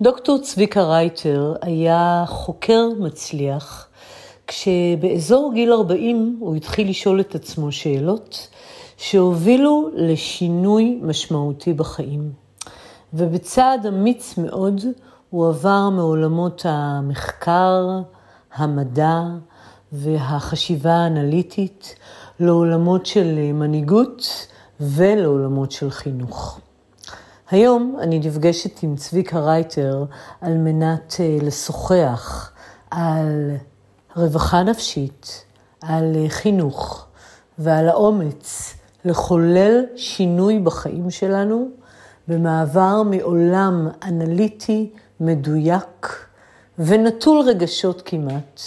דוקטור צביקה רייטר היה חוקר מצליח, כשבאזור גיל 40 הוא התחיל לשאול את עצמו שאלות שהובילו לשינוי משמעותי בחיים. ובצעד אמיץ מאוד הוא עבר מעולמות המחקר, המדע והחשיבה האנליטית לעולמות של מנהיגות ולעולמות של חינוך. היום אני נפגשת עם צביקה רייטר על מנת לשוחח על רווחה נפשית, על חינוך ועל האומץ לחולל שינוי בחיים שלנו במעבר מעולם אנליטי, מדויק ונטול רגשות כמעט,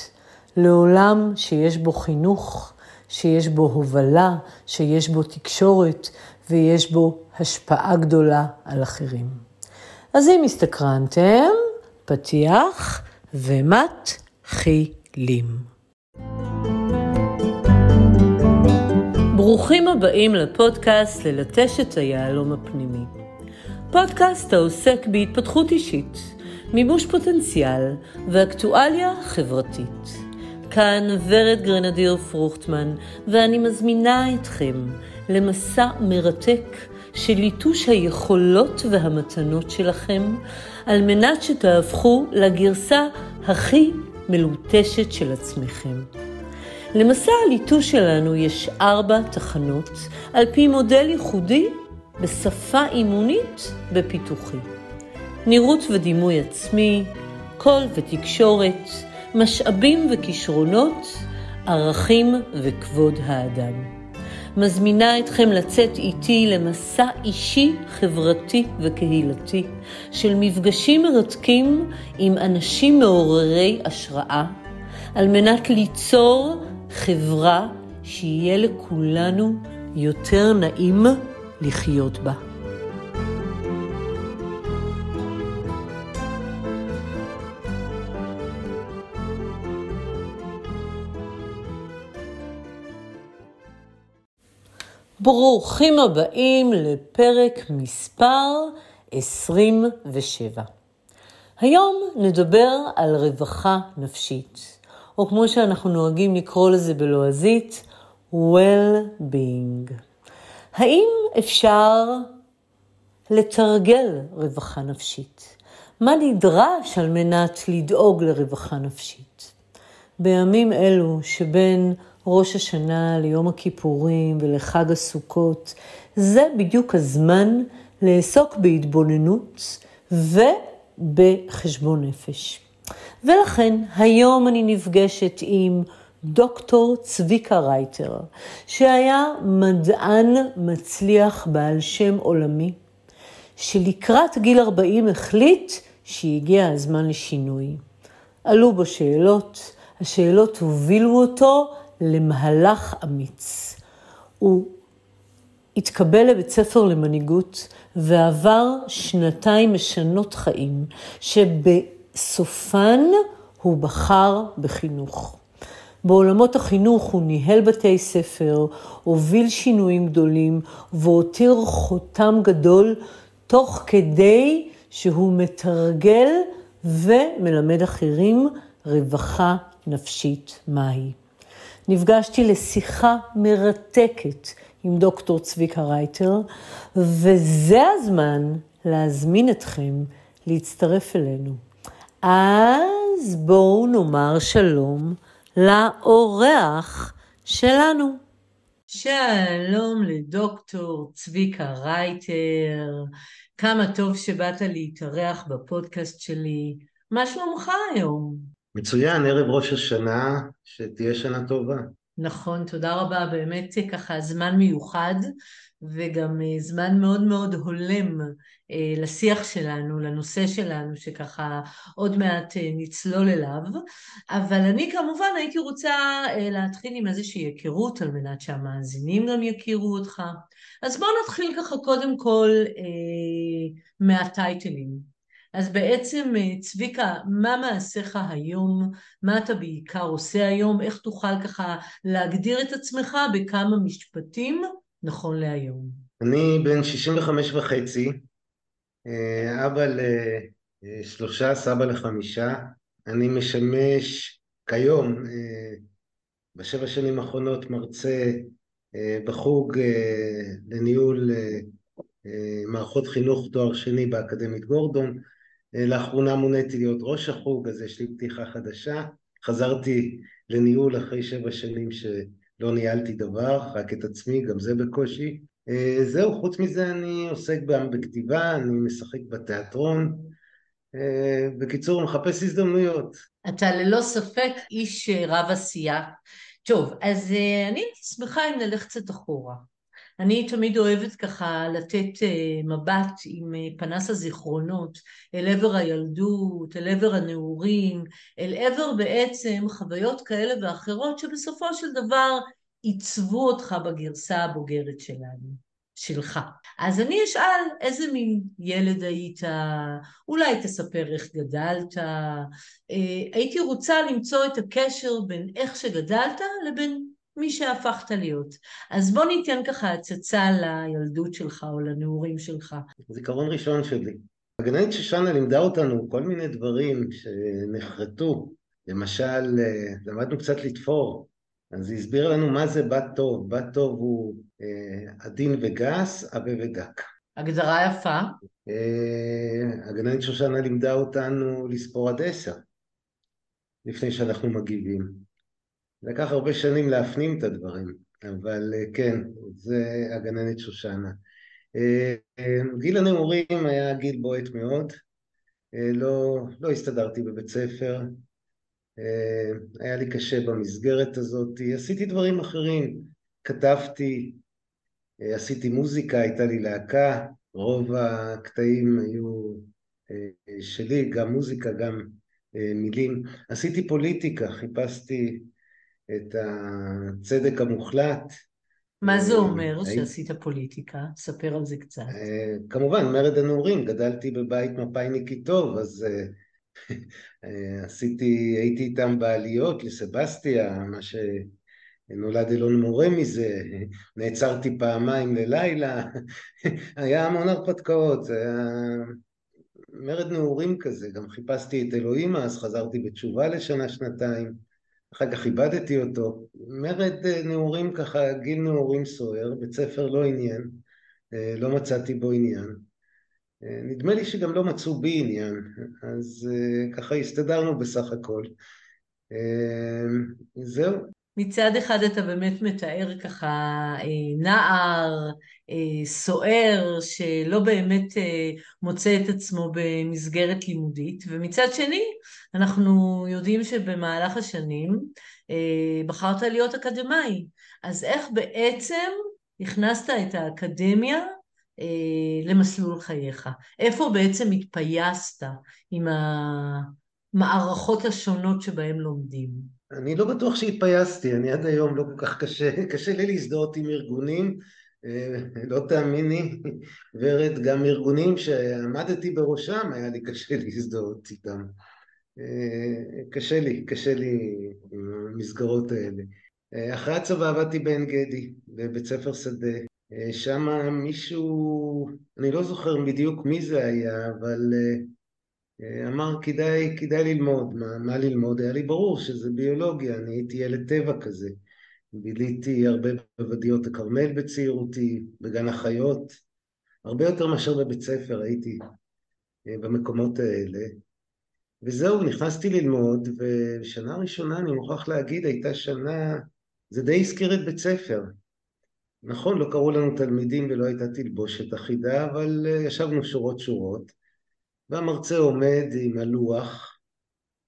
לעולם שיש בו חינוך, שיש בו הובלה, שיש בו תקשורת ויש בו השפעה גדולה על אחרים. אז אם הסתקרנתם, פתיח ומתחילים. ברוכים הבאים לפודקאסט ללטש את היעלום הפנימי. פודקאסט העוסק בהתפתחות אישית, מימוש פוטנציאל ואקטואליה חברתית. כאן ורד גרנדיר פרוכטמן, ואני מזמינה אתכם למסע מרתק של ליטוש היכולות והמתנות שלכם, על מנת שתהפכו לגרסה הכי מלוטשת של עצמכם. למסע הליטוש שלנו יש 4 תחנות, על פי מודל ייחודי בשפה אימונית בפיתוחי. נראות ודימוי עצמי, קול ותקשורת, משאבים וכישרונות, ערכים וכבוד האדם. מזמינה אתכם לצאת איתי למסע אישי, חברתי וקהילתי של מפגשים מרתקים עם אנשים מעוררי השראה, על מנת ליצור חברה שיהיה לכולנו יותר נעים לחיות בה. ברוכים הבאים לפרק מספר 27. היום נדבר על רווחה נפשית, או כמו שאנחנו נוהגים לקרוא לזה בלועזית, well-being. האם אפשר לתרגל רווחה נפשית? מה נדרש על מנת לדאוג לרווחה נפשית? בימים אלו שבין ראש השנה ליום הכיפורים ולחג הסוכות, זה בדיוק הזמן לעסוק בהתבוננות ובחשבון נפש. ולכן היום אני נפגשת עם דוקטור צביקה רייטר, שהיה מדען מצליח בעל שם עולמי, שלקראת גיל 40 החליט שהגיע הזמן לשינוי. עלו בו שאלות, השאלות הובילו אותו למהלך אמיץ. הוא התקבל לבית ספר למנהיגות ועבר 2 משנות חיים, שבסופן הוא בחר בחינוך. בעולמות החינוך הוא ניהל בתי ספר, הוביל שינויים גדולים והותיר חותם גדול, תוך כדי שהוא מתרגל ומלמד אחרים רווחה נפשית מהי. נפגשתי לשיחה מרתקת עם דוקטור צביקה רייטר, וזה הזמן להזמין אתכם להצטרף אלינו. אז בואו נאמר שלום לאורח שלנו. שלום לדוקטור צביקה רייטר, כמה טוב שבאת להתארח בפודקאסט שלי. מה שלומך היום? מצוין, ערב ראש השנה, שתהיה שנה טובה. נכון, תודה רבה, באמת ככה זמן מיוחד, וגם זמן מאוד מאוד הולם לשיח שלנו, לנושא שלנו, שככה עוד מעט נצלול אליו. אבל אני כמובן הייתי רוצה להתחיל עם איזושהי היכרות, על מנת שהמאזינים גם יכירו אותך. אז בואו נתחיל ככה קודם כל מהטייטלים. אז בעצם צביקה, מה מעשיך היום? מה אתה בעיקר עושה היום? איך תוכל ככה להגדיר את עצמך בכמה משפטים נכון להיום? אני בן 65 וחצי, אבא שלושה, סבא ל5, אני משמש כיום בשבע שנים האחרונות מרצה בחוג לניהול מערכות חינוך תואר שני באקדמית גורדון. לאחרונה מוניתי להיות ראש החוג, אז יש לי פתיחה חדשה. חזרתי לניהול אחרי 7 שנים שלא ניהלתי דבר, רק את עצמי, גם זה בקושי. זהו, חוץ מזה אני עוסק בכתיבה, אני משחק בתיאטרון, בקיצור מחפש הזדמנויות. אתה ללא ספק איש רב עשייה. טוב, אז אני שמחה אם נלך קצת אחורה. אני תמיד אוהבת ככה לתת מבט עם פנס הזיכרונות, אל עבר הילדות, אל עבר הנעורים, אל עבר בעצם חוויות כאלה ואחרות שבסופו של דבר עיצבו אותך בגרסה הבוגרת שלך. אז אני אשאל איזה מין ילד היית, אולי תספר איך גדלת, הייתי רוצה למצוא את הקשר בין איך שגדלת לבין מי שהפכת להיות. אז בוא ניתן ככה הצצה לילדות שלך או לנעורים שלך. זיכרון ראשון שלי. הגננת ששנה לימדה אותנו כל מיני דברים שנחרטו. למשל, למדנו קצת לתפור. אז היא הסבירה לנו מה זה בת טוב. בת טוב הוא עדין וגס, עבה ודק. הגדרה יפה. הגננת שושנה לימדה אותנו לספור עד 10, לפני שאנחנו מגיבים. לקח הרבה שנים להפנים את הדברים, אבל כן, זה הגננת שושנה. גיל הנעורים היה גיל בועט מאוד, לא הסתדרתי בבית ספר, היה לי קשה במסגרת הזאת, עשיתי דברים אחרים, כתבתי, עשיתי מוזיקה, הייתה לי להקה, רוב הקטעים היו שלי, גם מוזיקה, גם מילים. עשיתי פוליטיקה, חיפשתי את הצדק המוחלט. מה זה אומר שעשית פוליטיקה? ספר על זה קצת. כמובן, מרד הנעורים, גדלתי בבית מפאיניקי טוב, אז הייתי איתם בעליות לסבסטיה, מה שנולד אלון מורה מזה, נעצרתי פעמיים ללילה, היה המון הרפתקאות, מרד נעורים כזה, גם חיפשתי את אלוהים, אז חזרתי בתשובה לשנה, שנתיים, אחר כך איבדתי אותו. מרד נעורים ככה, גיל נעורים סוער, בית ספר לא עניין, לא מצאתי בו עניין. נדמה לי שגם לא מצאו בי עניין, אז ככה הסתדרנו בסך הכל. זהו. מצד אחד אתה באמת מתאר ככה נער, סוער, שלא באמת מוצא את עצמו במסגרת לימודית, ומצד שני אנחנו יודעים שבמהלך השנים בחרת להיות אקדמאי, אז איך בעצם הכנסת את האקדמיה למסלול חייך? איפה בעצם התפייסת עם המערכות השונות שבהם לומדים? אני לא בטוח שהתפייסתי, אני עד היום לא כל כך קשה לי להזדהות עם ארגונים, לא תאמיני, ורד, גם ארגונים שעמדתי בראשם, היה לי קשה להזדהות איתם. קשה לי עם המסגרות האלה. אחרי הצבא עבדתי בעין גדי, בבית ספר שדה, שם מישהו, אני לא זוכר בדיוק מי זה היה, אבל אמר כדאי ללמוד, מה ללמוד? היה לי ברור שזה ביולוגיה, אני הייתי ילד טבע כזה, ביליתי הרבה בוודיות הכרמל בצעירותי, בגן החיות, הרבה יותר מאשר בבית ספר הייתי במקומות האלה, וזהו, נכנסתי ללמוד, ושנה ראשונה, אני מוכרח להגיד, הייתה שנה, זה די הזכיר את בית ספר, נכון, לא קראו לנו תלמידים ולא הייתה תלבושת אחידה, אבל ישבנו שורות, והמרצה עומד עם הלוח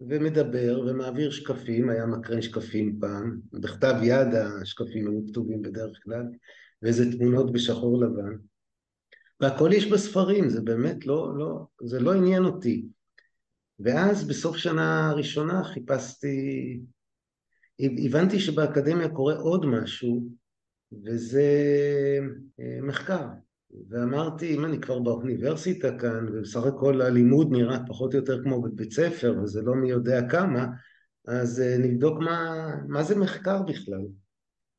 ומדבר ומעביר שקפים, היה מקרן שקפים פעם, בכתב יד השקפים היו כתובים בדרך כלל, ואיזה תמונות בשחור לבן. והכל יש בספרים, זה באמת לא עניין אותי. ואז בסוף שנה הראשונה הבנתי שבאקדמיה קורה עוד משהו, וזה מחקר. ואמרתי, אם אני כבר באוניברסיטה כאן, ובסך הכל הלימוד נראה פחות או יותר כמו בבית ספר, וזה לא מי יודע כמה, אז נבדוק מה זה מחקר בכלל.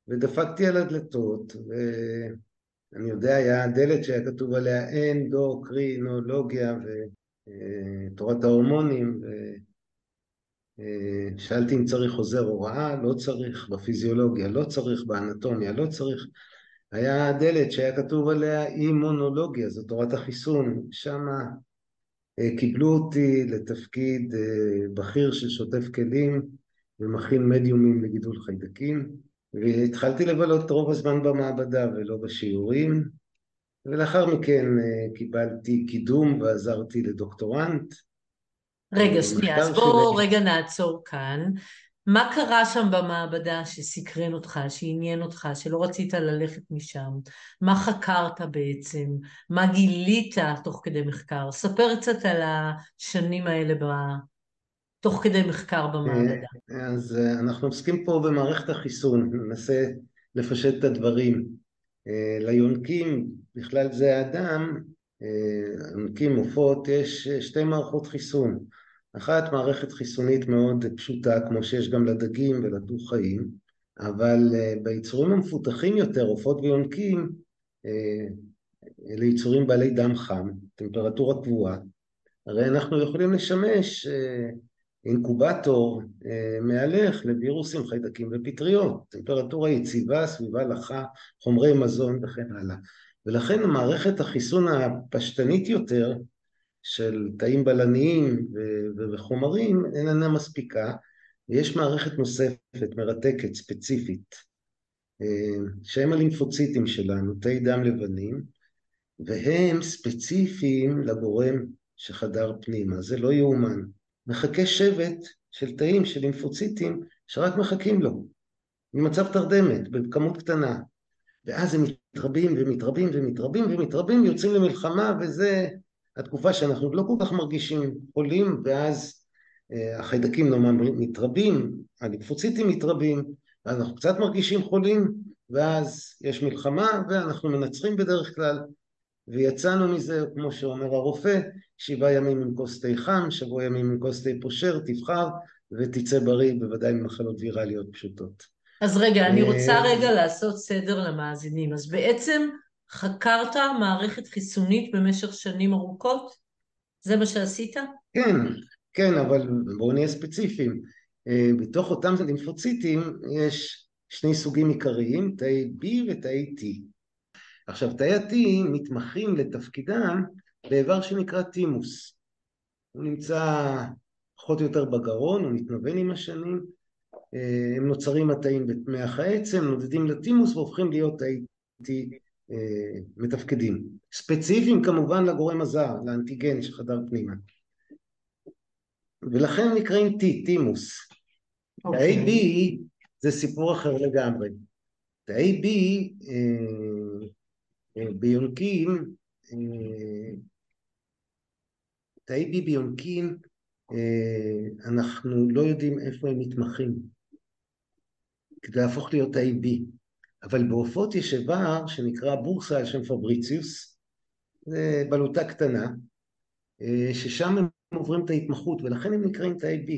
ודפקתי על הדלתות, ואני יודע, היה הדלת שהיה כתוב עליה, אין דוקרינולוגיה, תורת ההורמונים, שאלתי אם צריך עוזר הוראה, לא צריך, בפיזיולוגיה לא צריך, באנטומיה לא צריך. היה דלת שהיה כתוב עליה אימונולוגיה, זו תורת החיסון, שם קיבלו אותי לתפקיד בכיר של שוטף כלים ומכין מדיומים לגידול חיידקים, והתחלתי לבלות רוב הזמן במעבדה ולא בשיעורים, ולאחר מכן קיבלתי קידום ועזרתי לדוקטורנט. רגע, שנייה, אז בואו רגע נעצור כאן. מה קרה שם במעבדה שסקרן אותך, שעניין אותך, שלא רצית ללכת משם? מה חקרת בעצם? מה גילית תוך כדי מחקר? ספר קצת על השנים האלה תוך כדי מחקר במעבדה. אז אנחנו עוסקים פה במערכת החיסון, ננסה לפשט את הדברים. ליונקים, בכלל זה האדם, יונקים, עופות, יש שתי מערכות חיסון. אחת מערכת חיסונית מאוד פשוטה, כמו שיש גם לדגים ולדו חיים, אבל ביצורים המפותחים יותר, עופות ויונקים, אלה יצורים בעלי דם חם, טמפרטורה קבועה. הרי אנחנו יכולים לשמש אינקובטור מהלך לווירוסים, חיידקים ופטריות, טמפרטורה יציבה, סביבה לחה, חומרי מזון וכן הלאה. ולכן מערכת החיסון הפשטנית יותר, של תאים בלניים וחומרים, איננה מספיקה. יש מערכת נוספת, מרתקת, ספציפית, שהם הלימפוציטים שלנו, תאי דם לבנים, והם ספציפיים לגורם שחדר פנימה. זה לא יאומן. מחכה שבט של תאים, של לימפוציטים, שרק מחכים לו, במצב תרדמת, בכמות קטנה. ואז הם מתרבים ומתרבים ומתרבים ומתרבים, יוצאים למלחמה, וזה התקופה שאנחנו לא כל כך מרגישים חולים, ואז החיידקים מתרבים, הליפוציטים מתרבים, ואז אנחנו קצת מרגישים חולים, ואז יש מלחמה, ואנחנו מנצחים בדרך כלל, ויצאנו מזה, כמו שאומר הרופא, 7 ימים עם כוס תה חם, 7 ימים עם כוס תה פושר, תבחר, ותצא בריא, בוודאי ממחלות ויראליות פשוטות. אז רגע, אני רוצה לעשות סדר למאזינים, אז בעצם חקרת מערכת חיסונית במשך שנים ארוכות? זה מה שעשית? כן, כן, אבל בואו נהיה ספציפיים. בתוך אותם לימפוציטים יש 2 סוגים עיקריים, תאי B ותאי T. עכשיו, תאי ה-T מתמחים לתפקידם באיבר שנקרא טימוס. הוא נמצא פחות או יותר בגרון, הוא מתנוון עם השנים. הם נוצרים התאים במח העצם, נודדים לטימוס והופכים להיות תאי T מתפקדים, ספציפיים כמובן לגורם הזר, לאנטיגן שחדר פנימה, ולכן נקראים טימוס. תאי B זה סיפור אחר לגמרי. תאי B ביונקים, תאי B ביונקים, אנחנו לא יודעים איפה הם מתמחים כדי להפוך להיות תאי B. אבל בעופות יש איבר שנקרא בורסה על שם פבריציוס, זה בלוטה קטנה, ששם הם עוברים את ההתמחות, ולכן הם נקראים תאי B.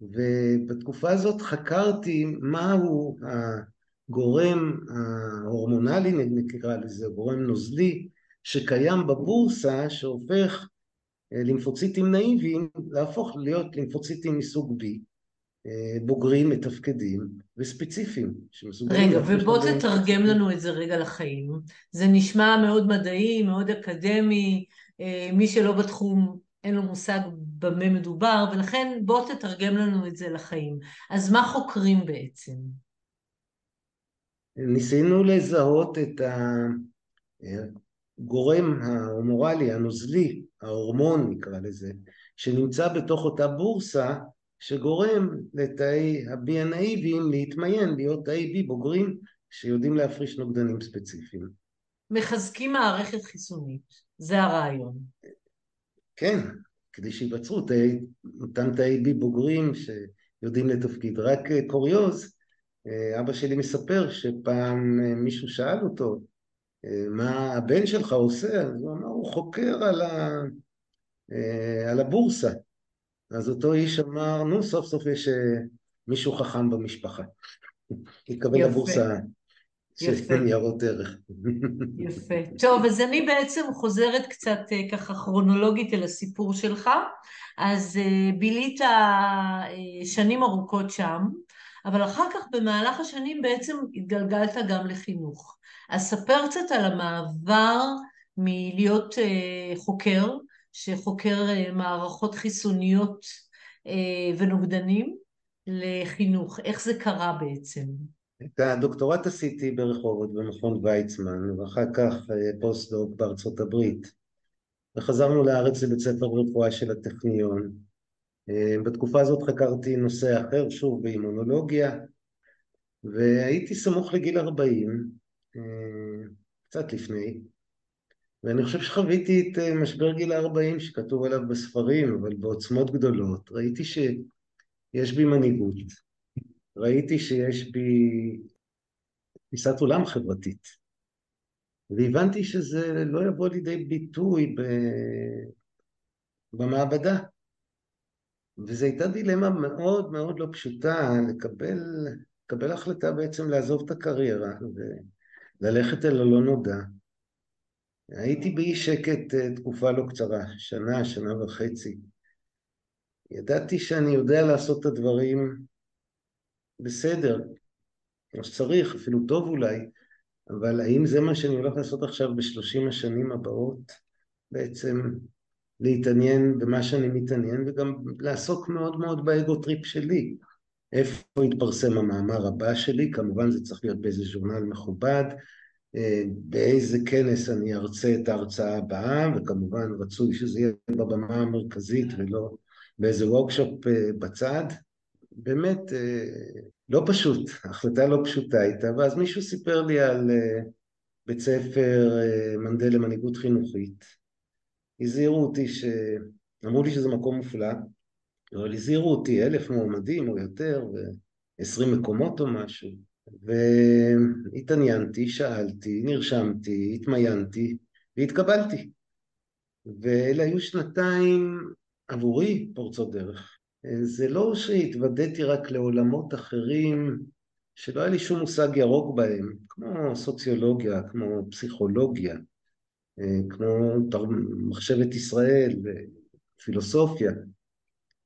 ובתקופה הזאת חקרתי מהו הגורם ההורמונלי, נקרא לזה, גורם נוזלי, שקיים בבורסה, שהופך לימפוציטים נאיביים, להפוך להיות לימפוציטים מסוג B, בוגרים, מתפקדים וספציפיים. רגע, ובוא תתרגם לנו את זה רגע לחיים. זה נשמע מאוד מדעי, מאוד אקדמי, מי שלא בתחום אין לו מושג במה מדובר, ולכן בוא תתרגם לנו את זה לחיים. אז מה חוקרים בעצם? ניסינו לזהות את הגורם ההומורלי, הנוזלי, ההורמון נקרא לזה, שנמצא בתוך אותה בורסה, שגורם לתאי ה-B הנאיביים להתמיין, להיות תאי B בוגרים שיודעים להפריש נוגדנים ספציפיים. מחזקים מערכת חיסונית, זה הרעיון. כן, כדי שיבצרו אותם תאי B בוגרים שיודעים לתפקיד. רק קוריוז, אבא שלי מספר שפעם מישהו שאל אותו, מה הבן שלך עושה? אז הוא אמר, הוא חוקר על הבורסה. אז אותו איש אמר, נו, סוף סוף יש מישהו חכם במשפחה. התקבל לבורסה. של ניירות ערך. יפה. טוב, אז אני בעצם חוזרת קצת ככה כרונולוגית אל הסיפור שלך. אז בילית שנים ארוכות שם, אבל אחר כך במהלך השנים בעצם התגלגלת גם לחינוך. אז ספר קצת על המעבר מלהיות חוקר, שחוקר מערכות חיסוניות ונוגדנים, לחינוך. איך זה קרה בעצם? את הדוקטורט עשיתי ברחובות במכון ויצמן, ואחר כך פוסט-דוק בארצות הברית. וחזרנו לארץ לבית ספר רפואה של הטכניון. בתקופה הזאת חקרתי נושא אחר, שוב באימונולוגיה, והייתי סמוך לגיל 40, קצת לפני, ואני חושב שחוויתי את משבר גיל 40 שכתוב עליו בספרים, אבל בעוצמות גדולות. ראיתי שיש בי מנהיגות. ראיתי שיש בי תפיסת עולם חברתית, והבנתי שזה לא יבוא לידי ביטוי במעבדה, וזו הייתה דילמה מאוד מאוד לא פשוטה, לקבל החלטה בעצם לעזוב את הקריירה, וללכת אל הלא נודע. הייתי באי שקט תקופה לא קצרה, שנה וחצי. ידעתי שאני יודע לעשות את הדברים בסדר, כמו שצריך, אפילו טוב אולי, אבל האם זה מה שאני הולך לעשות עכשיו ב30 השנים הבאות? בעצם להתעניין במה שאני מתעניין, וגם לעסוק מאוד מאוד באגוטריפ שלי. איפה יתפרסם המאמר הבא שלי? כמובן זה צריך להיות באיזה ז'ורנל מכובד, באיזה כנס אני ארצה את ההרצאה הבאה, וכמובן רצוי שזה יהיה בבמה המרכזית ולא באיזה וורקשופ בצד. באמת לא פשוט, ההחלטה לא פשוטה הייתה, ואז מישהו סיפר לי על בית ספר מנדל למנהיגות חינוכית. הזהירו אותי, אמרו לי שזה מקום מופלא, אבל הזהירו אותי 1,000 מועמדים או יותר, 20 מקומות או משהו, והתעניינתי, שאלתי, נרשמתי, התמיינתי והתקבלתי. ואלה היו שנתיים עבורי פורצות דרך. זה לא שהתוודעתי רק לעולמות אחרים שלא היה לי שום מושג ירוק בהם, כמו סוציולוגיה, כמו פסיכולוגיה, כמו מחשבת ישראל, פילוסופיה.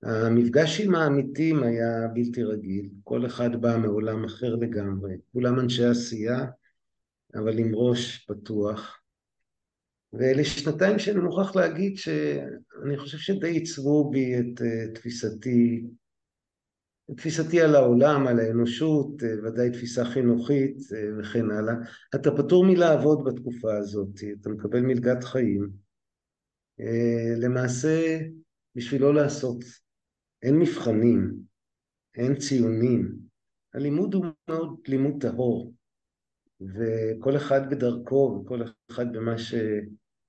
המפגש עם האמיתים היה בלתי רגיל, כל אחד בא מעולם אחר לגמרי, כולם אנשי עשייה, אבל עם ראש פתוח. ואלה שנתיים שאני מוכרח להגיד שאני חושב שדי ייצבו בי את תפיסתי על העולם, על האנושות, ודאי תפיסה חינוכית וכן הלאה. אתה פטור מלעבוד בתקופה הזאת, אתה מקבל מלגת חיים. למעשה, בשביל לא לעשות, אין מבחנים, אין ציונים. הלימוד הוא מאוד לימוד טהור, וכל אחד בדרכו, וכל אחד במה ש...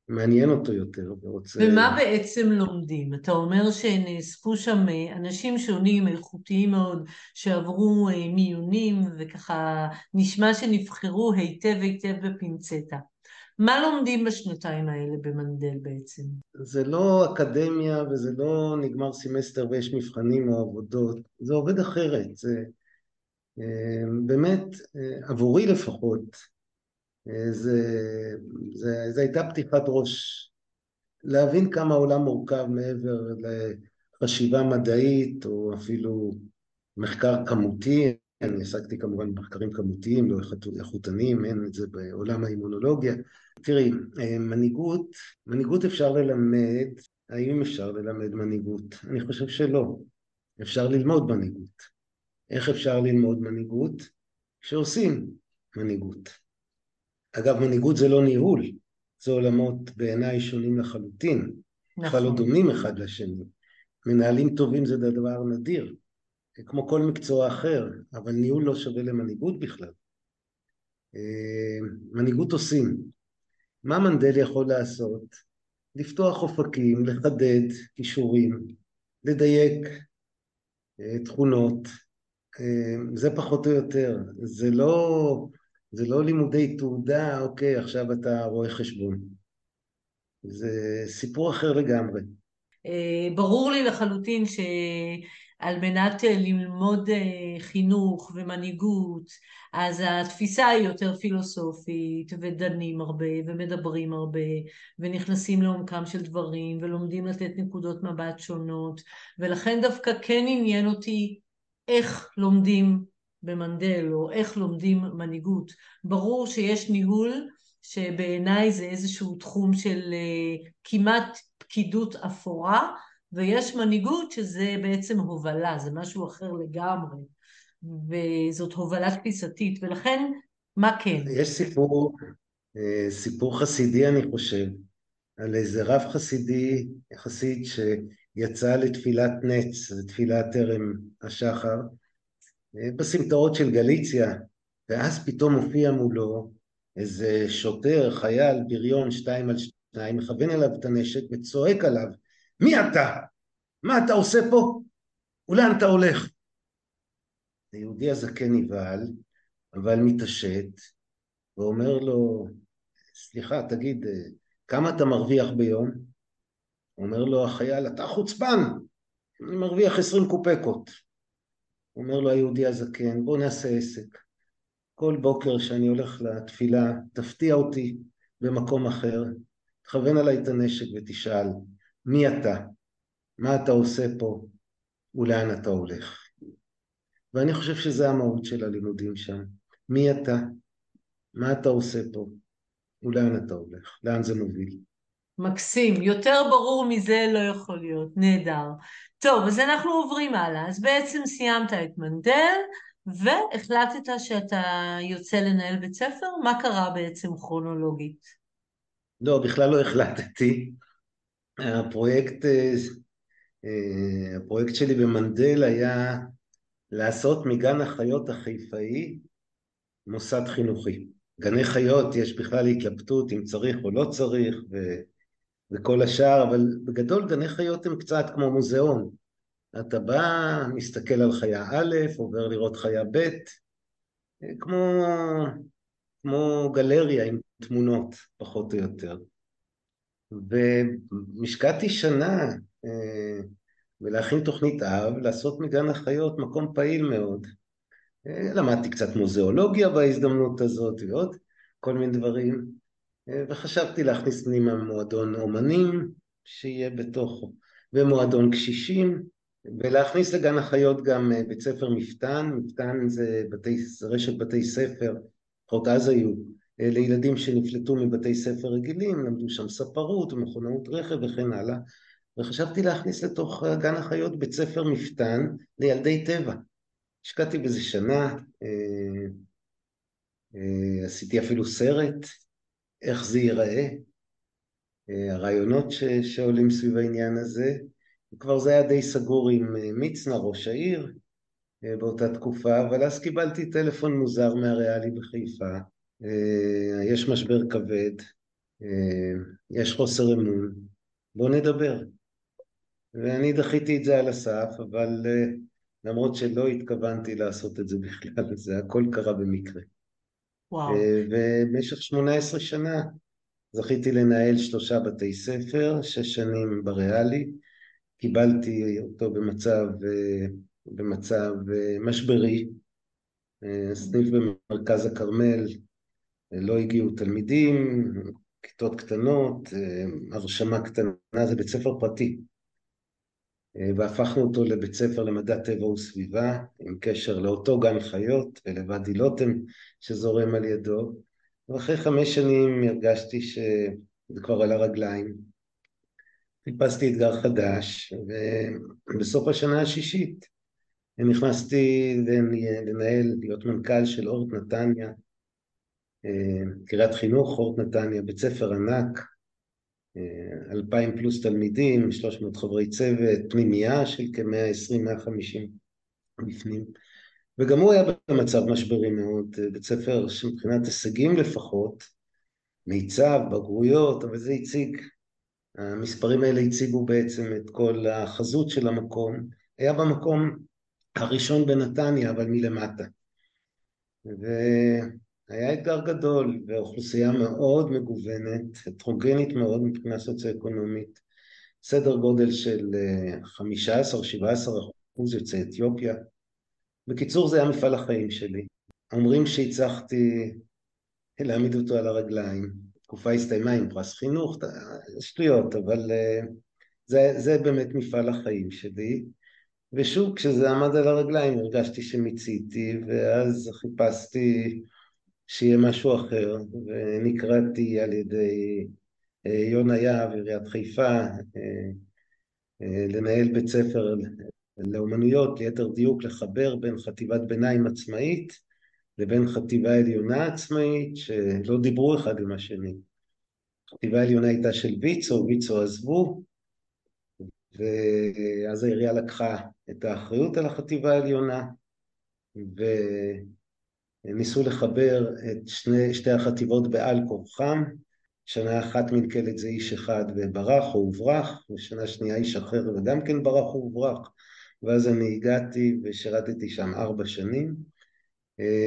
מעניין אותו יותר ורוצה... ומה בעצם לומדים? אתה אומר שנאספו שם אנשים שונים, איכותיים מאוד, שעברו מיונים, וככה נשמע שנבחרו היטב היטב בפינצטה. מה לומדים בשנתיים האלה במנדל בעצם? זה לא אקדמיה, וזה לא נגמר סמסטר ויש מבחנים או עבודות, זה עובד אחרת, זה... באמת, עבורי לפחות... זה הייתה פתיחת ראש, להבין כמה העולם מורכב מעבר לחשיבה מדעית או אפילו מחקר כמותי. אני עסקתי כמובן במחקרים כמותיים, לא איכותניים, אין את זה בעולם האימונולוגיה. תראי, מנהיגות אפשר ללמד, האם אפשר ללמד מנהיגות? אני חושב שלא. אפשר ללמוד מנהיגות. איך אפשר ללמוד מנהיגות? כשעושים מנהיגות. אגב, מנהיגות זה לא ניהול, זה עולמות בעיניי שונים לחלוטין, בכלל לא דומים אחד לשני. מנהלים טובים זה דבר נדיר, כמו כל מקצוע אחר, אבל ניהול לא שווה למנהיגות בכלל. מנהיגות עושים. מה מנדל יכול לעשות? לפתוח אופקים, לחדד כישורים, לדייק תכונות, זה פחות או יותר, זה לא לימודי תעודה, אוקיי, עכשיו אתה רואה חשבון. זה סיפור אחר לגמרי. ברור לי לחלוטין על מנת ללמוד חינוך ומנהיגות, אז התפיסה היא יותר פילוסופית, ודנים הרבה, ומדברים הרבה, ונכנסים לעומקם של דברים, ולומדים לתת נקודות מבט שונות, ולכן דווקא כן עניין אותי איך לומדים במנדל, או איך לומדים מנהיגות. ברור שיש ניהול, שבעיניי זה איזשהו תחום של כמעט פקידות אפורה, ויש מנהיגות שזה בעצם הובלה, זה משהו אחר לגמרי, וזאת הובלה תפיסתית, ולכן מה כן? יש סיפור חסידי אני חושב, על איזה רב חסידי, חסיד שיצא לתפילת נץ, לתפילת תרם השחר, בסמטאות של גליציה, ואז פתאום הופיע מולו איזה שוטר, חייל, בריון, 2x2, מכוון אליו את הנשק וצועק עליו, מי אתה? מה אתה עושה פה? אולי אתה הולך? היהודי הזקן נבהל, אבל מתעשת, ואומר לו, סליחה, תגיד, כמה אתה מרוויח ביום? אומר לו החייל, אתה חוצפן, אני מרוויח 20 קופקות. אומר לו היהודי הזקן, בוא נעשה עסק. כל בוקר שאני הולך לתפילה, תפתיע אותי במקום אחר, תכוון עליי את הנשק ותשאל, מי אתה? מה אתה עושה פה? ולאן אתה הולך? ואני חושב שזה המהות של הלימודים שם. מי אתה? מה אתה עושה פה? ולאן אתה הולך? לאן זה מוביל? מקסים. יותר ברור מזה לא יכול להיות. נהדר. טוב, אז אנחנו עוברים הלאה. אז בעצם סיימת את מנדל, והחלטת שאתה יוצא לנהל בית ספר? מה קרה בעצם כרונולוגית? לא, בכלל לא החלטתי. הפרויקט שלי במנדל היה לעשות מגן החיות החיפאי מוסד חינוכי. גני חיות יש בכלל התלבטות אם צריך או לא צריך וכל השאר, אבל בגדול גני חיות הם קצת כמו מוזיאון. אתה בא, מסתכל על חיה א', עובר לראות חיה ב', כמו גלריה עם תמונות פחות או יותר. ומשקעתי שנה ולהכין תוכנית אב, לעשות מגן החיות מקום פעיל מאוד. למדתי קצת מוזיאולוגיה בהזדמנות הזאת ועוד כל מיני דברים, וחשבתי להכניס פנימה מועדון אומנים שיהיה בתוכו, ומועדון קשישים, ולהכניס לגן החיות גם בית ספר מפתן. מפתן זה רשת בתי ספר, חוק אז היו. לילדים שנפלטו מבתי ספר רגילים, למדו שם ספרות ומכונאות רכב וכן הלאה, וחשבתי להכניס לתוך גן החיות בית ספר מפתן לילדי טבע. השקעתי בזה שנה, עשיתי אפילו סרט, איך זה ייראה, הרעיונות שעולים סביב העניין הזה, וכבר זה היה די סגור עם מצנע ראש העיר באותה תקופה, אבל אז קיבלתי טלפון מוזר מהריאלי בחיפה, יש משבר כבד, יש חוסר אמון, בוא נדבר. ואני דחיתי את זה על הסף, אבל למרות שלא התכוונתי לעשות את זה בכלל, זה הכל קרה במקרה. וואו. ובמשך 18 שנה זכיתי לנהל 3 בתי ספר, 6 שנים בריאלי, קיבלתי אותו במצב משברי, סניף במרכז הכרמל, לא הגיעו תלמידים, כיתות קטנות, הרשמה קטנה, זה בית ספר פרטי. והפכנו אותו לבית ספר למדע טבע וסביבה, עם קשר לאותו גן חיות, ולבדי לוטם שזורם על ידו. ואחרי 5 שנים הרגשתי שזה כבר על הרגליים. חיפשתי אתגר חדש, ובסוף השנה השישית נכנסתי להיות מנכ"ל של אורט נתניה, קריית חינוך, אורט נתניה, בית ספר ענק, 2,000 פלוס תלמידים, 300 חברי צוות, פנימייה של כ-120-150 בפנים, וגם הוא היה במצב משברי מאוד, בית ספר שמבחינת הישגים לפחות, מיצב, בגרויות, אבל זה הציג, המספרים האלה הציגו בעצם את כל החזות של המקום, היה במקום הראשון בנתניה, אבל מלמטה, היה אתגר גדול, ואוכלוסייה מאוד מגוונת, הטרוגנית מאוד מבחינה סוציו-אקונומית, סדר גודל של 15-17 אחוז יוצאי אתיופיה. בקיצור, זה היה מפעל החיים שלי. אומרים שהצלחתי להעמיד אותו על הרגליים. תקופה הסתיימה עם פרס חינוך, שטויות, אבל זה באמת מפעל החיים שלי. ושוב, כשזה עמד על הרגליים, הרגשתי שמיציתי, ואז חיפשתי שיהיה משהו אחר, ונקראתי על ידי יונה יהב, עיריית חיפה, לנהל בית ספר לאומנויות, ליתר דיוק לחבר בין חטיבת ביניים עצמאית, לבין חטיבה עליונה עצמאית, שלא דיברו אחד עם השני. חטיבה עליונה הייתה של ויצו, ויצו עזבו, ואז העירייה לקחה את האחריות על החטיבה העליונה, וניסו לחבר את שתי החטיבות בעל כורחם, שנה אחת מנכלת זה איש אחד וברח או הוברח, ושנה שנייה איש אחר וגם כן ברח או הוברח, ואז אני הגעתי ושירתתי שם 4 שנים,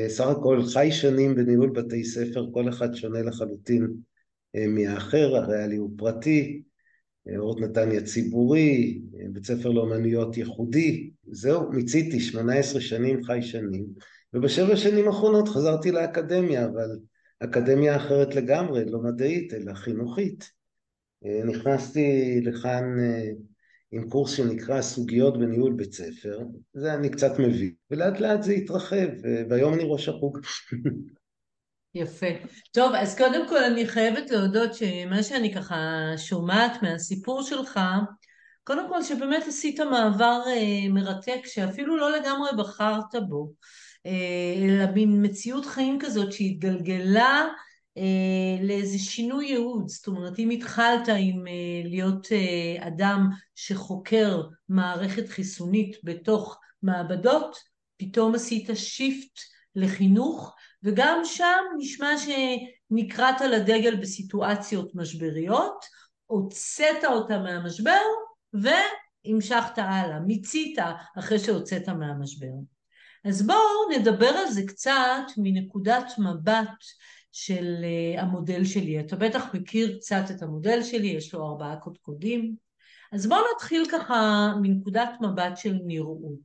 סך הכל חי שנים בניהול בתי ספר, כל אחד שונה לחלוטין מהאחר, הריאלי הוא פרטי, אורט נתניה ציבורי, בית ספר לאומנויות ייחודי, זהו, מיציתי 18 שנים, חי שנים, וב7 שנים האחרונות חזרתי לאקדמיה, אבל אקדמיה אחרת לגמרי, לא מדעית, אלא חינוכית. נכנסתי לכאן עם קורס שנקרא סוגיות בניהול בית ספר, זה אני קצת מבין, ולאט לאט זה התרחב, והיום אני ראש החוג. יפה. טוב, אז קודם כל אני חייבת להודות שמה שאני ככה שומעת מהסיפור שלך, קודם כל שבאמת עשית מעבר מרתק שאפילו לא לגמרי בחרת בו, אלא במציאות חיים כזאת שהתגלגלה לאיזה שינוי ייעוד. זאת אומרת, אם התחלת עם להיות אדם שחוקר מערכת חיסונית בתוך מעבדות, פתאום עשית שיפט לחינוך, וגם שם נשמע שנקראת לדגל בסיטואציות משבריות, הוצאת אותה מהמשבר והמשכת הלאה, מיצית אחרי שהוצאת מהמשבר. אז בואו נדבר על זה קצת מנקודת מבט של המודל שלי. אתה בטח מכיר קצת את המודל שלי, יש לו 4 קודקודים. אז בואו נתחיל ככה מנקודת מבט של נראות.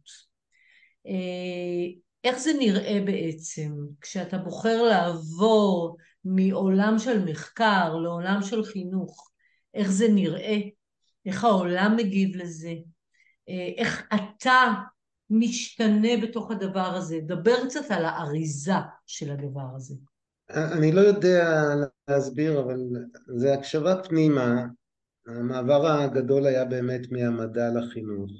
איך זה נראה בעצם, כשאתה בוחר לעבור מעולם של מחקר לעולם של חינוך? איך זה נראה? איך העולם מגיב לזה? איך אתה משתנה בתוך הדבר הזה? דבר קצת על האריזה של הדבר הזה. אני לא יודע להסביר, אבל זה הקשבה פנימה. המעבר הגדול היה באמת מהמדע לחינוך.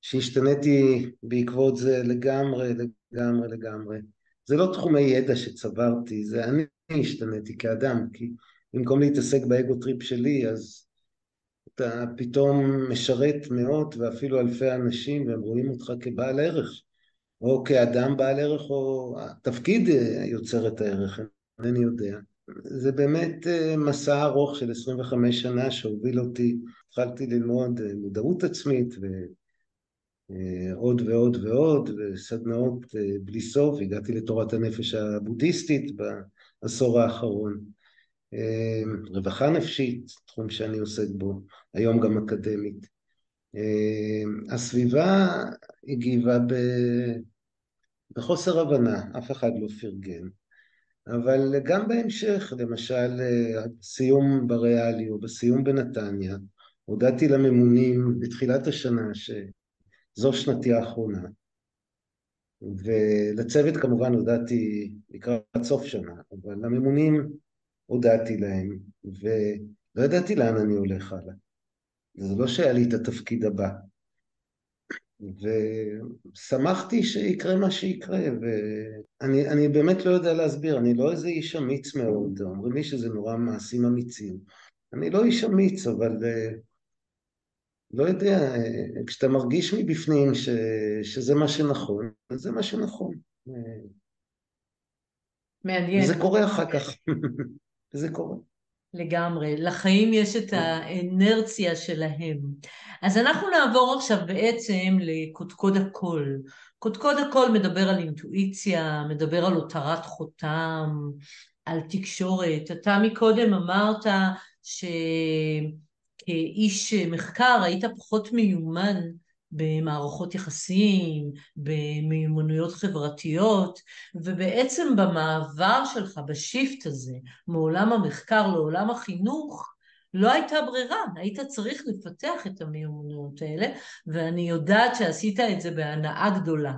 שהשתניתי בעקבות זה לגמרי. זה לא תחומי ידע שצברתי, זה אני השתניתי כאדם, כי במקום להתעסק באגוטריפ שלי, אז אתה פתאום משרת מאות ואפילו אלפי אנשים, והם רואים אותך כבעל ערך, או כאדם בעל ערך, או תפקיד יוצר את הערך, אני יודע. זה באמת מסע ארוך של 25 שנה שהוביל אותי, התחלתי ללמוד מודעות עצמית, עוד ועוד ועוד, וסדנאות בלי סוף. הגעתי לתורת הנפש הבודהיסטית בעשור האחרון, רווחה נפשית, תחום שאני עוסק בו, היום גם אקדמית. הסביבה הגיבה בחוסר הבנה, אף אחד לא פרגן, אבל גם בהמשך, למשל, סיום בריאלי או בסיום בנתניה, הודעתי לממונים בתחילת השנה זו שנתי האחרונה, ולצוות כמובן הודעתי לקראת סוף שנה, אבל לממונים הודעתי להם, ולא ידעתי לאן אני הולך הלאה. זה לא שהיה לי את התפקיד הבא, ושמחתי שיקרה מה שיקרה, ואני באמת לא יודע להסביר, אני לא איזה איש אמיץ מאוד, אומרים לי שזה נורא מעשים אמיצים, אני לא איש אמיץ, אבל לא יודע, כשאתה מרגיש מבפנים שזה מה שנכון, זה מה שנכון. מעניין. וזה קורה אחר כך. וזה קורה. לגמרי. לחיים יש את האנרציה שלהם. אז אנחנו נעבור עכשיו בעצם לקודקוד הקול. קודקוד הקול מדבר על אינטואיציה, מדבר על הותרת חותם, על תקשורת. אתה מקודם אמרת איש מחקר, היית פחות מיומן במערכות יחסים, במיומנויות חברתיות, ובעצם במעבר שלך, בשיפט הזה, מעולם המחקר לעולם החינוך, לא הייתה ברירה, היית צריך לפתח את המיומנויות האלה, ואני יודעת שעשית את זה בהנאה גדולה.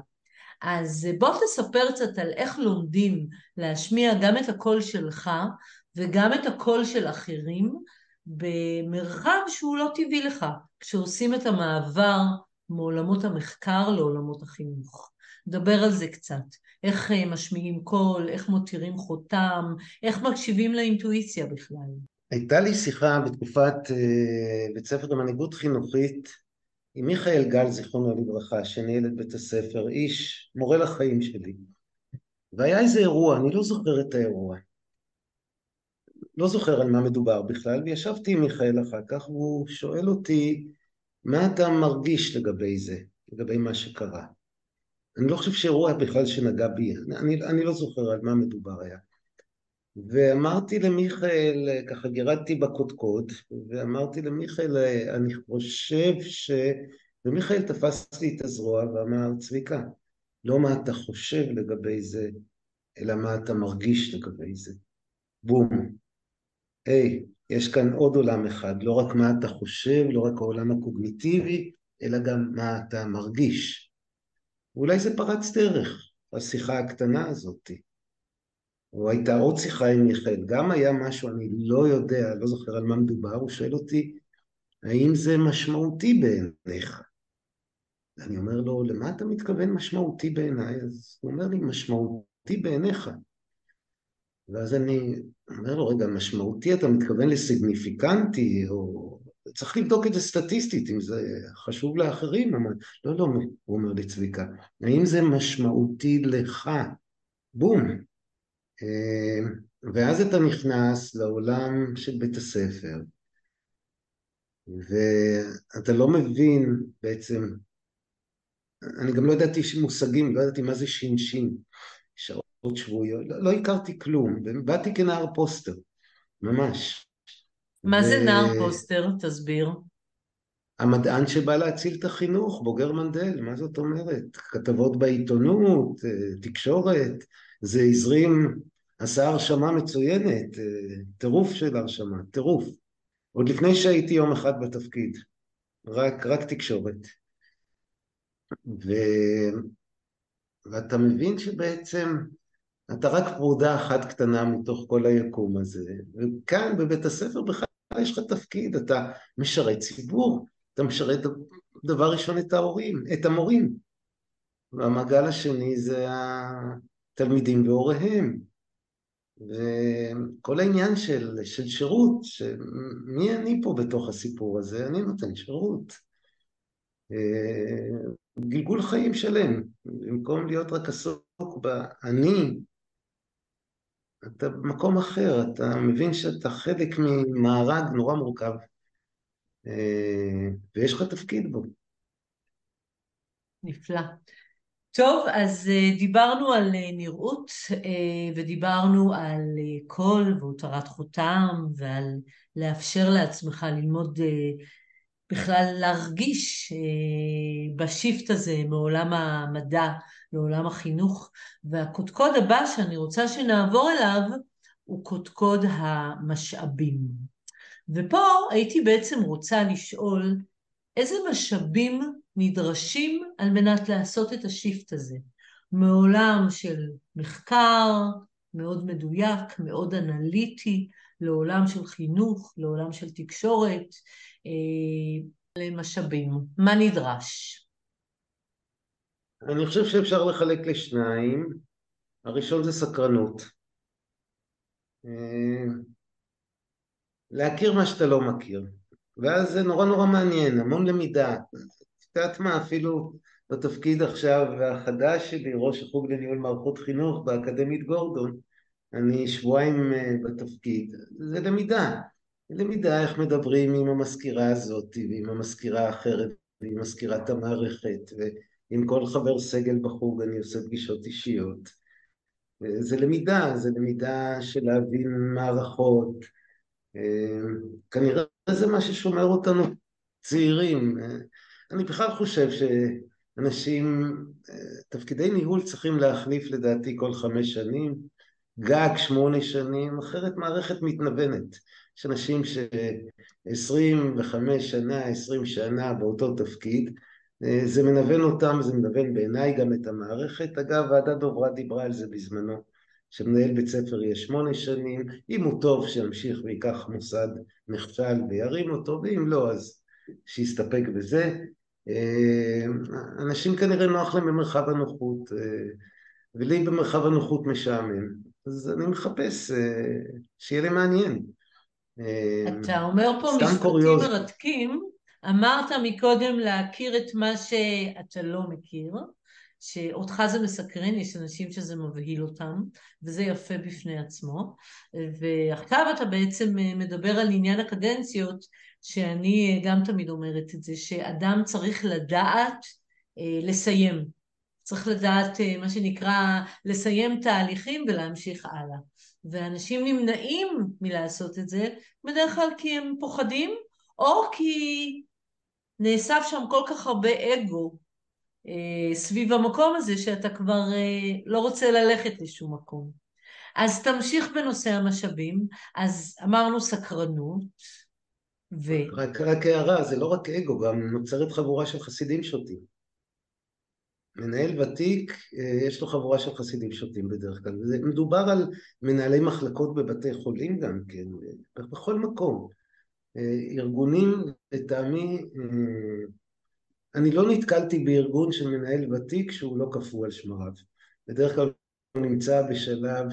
אז בוא תספר קצת על איך לומדים להשמיע גם את הקול שלך, וגם את הקול של אחרים, במרחב שהוא לא טבעי לך, כשעושים את המעבר מעולמות המחקר לעולמות החינוך. דבר על זה קצת, איך משמיעים קול, איך מותירים חותם, איך מקשיבים לאינטואיציה בכלל. הייתה לי שיחה בתקופת בית ספר למנהיגות חינוכית עם מיכאל גל, זיכרונו לברכה, שניהל את בית הספר, איש, מורה לחיים שלי. והיה איזה אירוע, אני לא זוכר את האירוע. לא זוכר על מה מדובר בכלל, וישבתי עם מיכאל אחר כך, והוא שואל אותי, מה אתה מרגיש לגבי זה, לגבי מה שקרה? אני לא חושב שאירוע בכלל שנגע בי, אני לא זוכר על מה מדובר היה. ואמרתי למיכאל, ככה גירדתי בקודקוד, ואמרתי למיכאל, אני חושב ש... ומיכאל תפס לי את הזרוע ואמר, צביקה, לא מה אתה חושב לגבי זה, אלא מה אתה מרגיש לגבי זה. בום. היי, יש כאן עוד עולם אחד, לא רק מה אתה חושב, לא רק העולם הקוגניטיבי, אלא גם מה אתה מרגיש. ואולי זה פרץ דרך, השיחה הקטנה הזאת. או הייתה עוד שיחה עם מיכאל, גם היה משהו, אני לא יודע, לא זוכר על מה מדובר, הוא שואל אותי, האם זה משמעותי בעיניך? אני אומר לו, למה אתה מתכוון משמעותי בעיניי? אז הוא אומר לי, משמעותי בעיניך. ואז אני אומר לו, רגע, משמעותי, אתה מתכוון לסיגניפיקנטי, או... צריך לבדוק את זה סטטיסטית, אם זה חשוב לאחרים, אבל... לא, לא, הוא אומר לי צביקה, האם זה משמעותי לך? בום. ואז אתה נכנס לעולם של בית הספר, ואתה לא מבין בעצם, אני גם לא ידעתי מושגים, לא ידעתי מה זה שינשין, שעות. עוד שבועיות, לא הכרתי כלום, באתי כנער פוסטר, ממש. מה זה נער פוסטר? תסביר. המדען שבא להציל את החינוך, בוגר מנדל, מה זאת אומרת? כתבות בעיתונות, תקשורת, זה הזרים, עשה הרשמה מצוינת, טירוף של הרשמה, טירוף. עוד לפני שהייתי יום אחד בתפקיד, רק תקשורת. ואתה מבין שבעצם... אתה רק פרודה אחת קטנה מתוך כל היקום הזה, וכאן בבית הספר בכלל יש לך תפקיד, אתה משרת ציבור, אתה משרת דבר ראשון את ההורים, את המורים, והמעגל השני זה התלמידים והוריהם, וכל העניין של שירות, שמי אני פה בתוך הסיפור הזה, אני נותן שירות, גלגול חיים שלם, במקום להיות רק עסוק בעני, אתה במקום אחר, אתה מבין שאתה חלק ממארג נורא מורכב, ויש לך תפקיד בו. נפלא. טוב, אז דיברנו על נראות, ודיברנו על קול והותרת חותם, ועל לאפשר לעצמך ללמוד בכלל להרגיש בשיפט הזה מעולם המדע לעולם החינוך. והקודקוד הבא שאני רוצה שנעבור אליו הוא קודקוד המשאבים. ופה הייתי בעצם רוצה לשאול איזה משאבים נדרשים על מנת לעשות את השיפט הזה. מעולם של מחקר מאוד מדויק, מאוד אנליטי, לעולם של חינוך, לעולם של תקשורת, למשאבים. מה נדרש? אני חושב שאפשר לחלק לשניים. הראשון זה סקרנות. להכיר מה שאתה לא מכיר. ואז זה נורא נורא מעניין, המון למידה. תתעת מה, אפילו בתפקיד עכשיו החדש שלי, ראש החוג לניהול מערכות חינוך באקדמית גורדון, אני שבועיים בתפקיד, זה למידה. למידה איך מדברים עם המזכירה הזאת, ועם המזכירה האחרת, ועם מזכירת המערכת, ועם כל חבר סגל בחוג אני עושה פגישות אישיות. זה למידה, זה למידה של להבין מערכות. כנראה זה מה ששומר אותנו צעירים. אני בכלל חושב שאנשים, תפקידי ניהול צריכים להחליף לדעתי כל 5 שנים, גג 8 שנים, אחרת מערכת מתנוונת. יש אנשים ש25 שנה, 20 שנה באותו תפקיד, זה מנוון אותם, זה מנוון בעיניי גם את המערכת. אגב, ועדת דוברת דיברה על זה בזמנו, שמנהל בית ספר יהיה 8 שנים, אם הוא טוב שימשיך ויקח מוסד נכשל וירים אותו, ואם לא אז שיסתפק בזה. אנשים כנראה נוח להם במרחב הנוחות, ולי במרחב הנוחות משעמם, אז אני מחפש שיהיה לי מעניין. אתה אומר פה משפטים מרתקים, אמרת מקודם להכיר את מה שאתה לא מכיר, שאותך זה מסקרן, יש אנשים שזה מבהיל אותם, וזה יפה בפני עצמו, ועכשיו אתה בעצם מדבר על עניין הקדנציות, שאני גם תמיד אומרת את זה, שאדם צריך לדעת לסיים, צריך לדעת מה שנקרא לסיים תהליכים ולהמשיך הלאה, ואנשים נמנעים מלעשות את זה, בדרך כלל כי הם פוחדים, או כי נאסף שם כל כך הרבה אגו, סביב המקום הזה שאתה כבר לא רוצה ללכת לשום מקום. אז תמשיך בנושא המשאבים, אז אמרנו סקרנות, ו... רק הערה, זה לא רק אגו, גם נוצרת חבורה של חסידים שותים. מנהל ותיק, יש לו חבורה של חסידים שותים בדרך כלל, מדובר על מנהלי מחלקות בבתי חולים גם כן, בכל מקום. ארגונים, לטעמי, אני לא נתקלתי בארגון של מנהל ותיק שהוא לא קפוא על שמריו. בדרך כלל הוא נמצא בשלב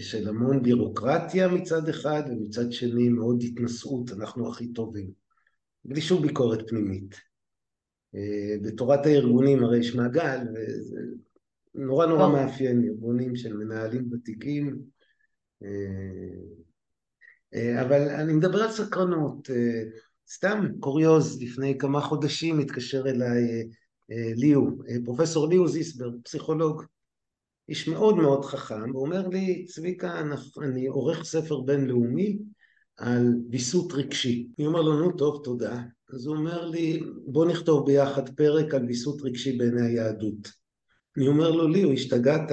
של המון בירוקרטיה מצד אחד, ומצד שני מאוד התנסות, אנחנו הכי טובים. בלי שום ביקורת פנימית. בתורת הארגונים הרי יש מעגל, נורא נורא מאפיין ארגונים של מנהלים ותיקים, אבל אני מדבר על סקרנות, סתם קוריוז, לפני כמה חודשים התקשר אליי ליאו, פרופסור ליאו זיסבר, פסיכולוג, איש מאוד מאוד חכם, הוא אומר לי, צביקה, אני עורך ספר בינלאומי על ויסות רגשי. אני אומר לו, נו טוב, תודה. אז הוא אומר לי, בוא נכתוב ביחד פרק על ויסות רגשי בעיני היהדות. אני אומר לו, ליאו, השתגעת,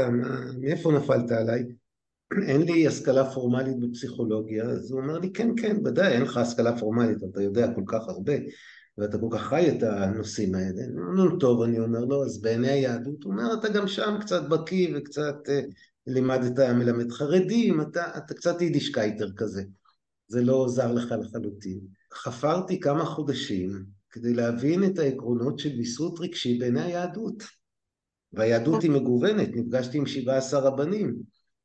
מאיפה נפלת עליי? אין לי השכלה פורמלית בפסיכולוגיה, אז הוא אומר לי, כן, כן, ודאי, אין לך השכלה פורמלית, אתה יודע כל כך הרבה, ואתה כל כך חי את הנושאים האלה. נו, טוב, אני אומר לו, אז בעיני היהדות, הוא אומר, אתה גם שם קצת בקי, וקצת לימדת, מלמד חרדים, אתה קצת יידישקייטר כזה. זה לא עוזר לך לחלוטין. חפרתי כמה חודשים, כדי להבין את העקרונות של ויסות רגשי בעיני היהדות. והיהדות היא מגוונת, נפגשתי עם 17 רבנים,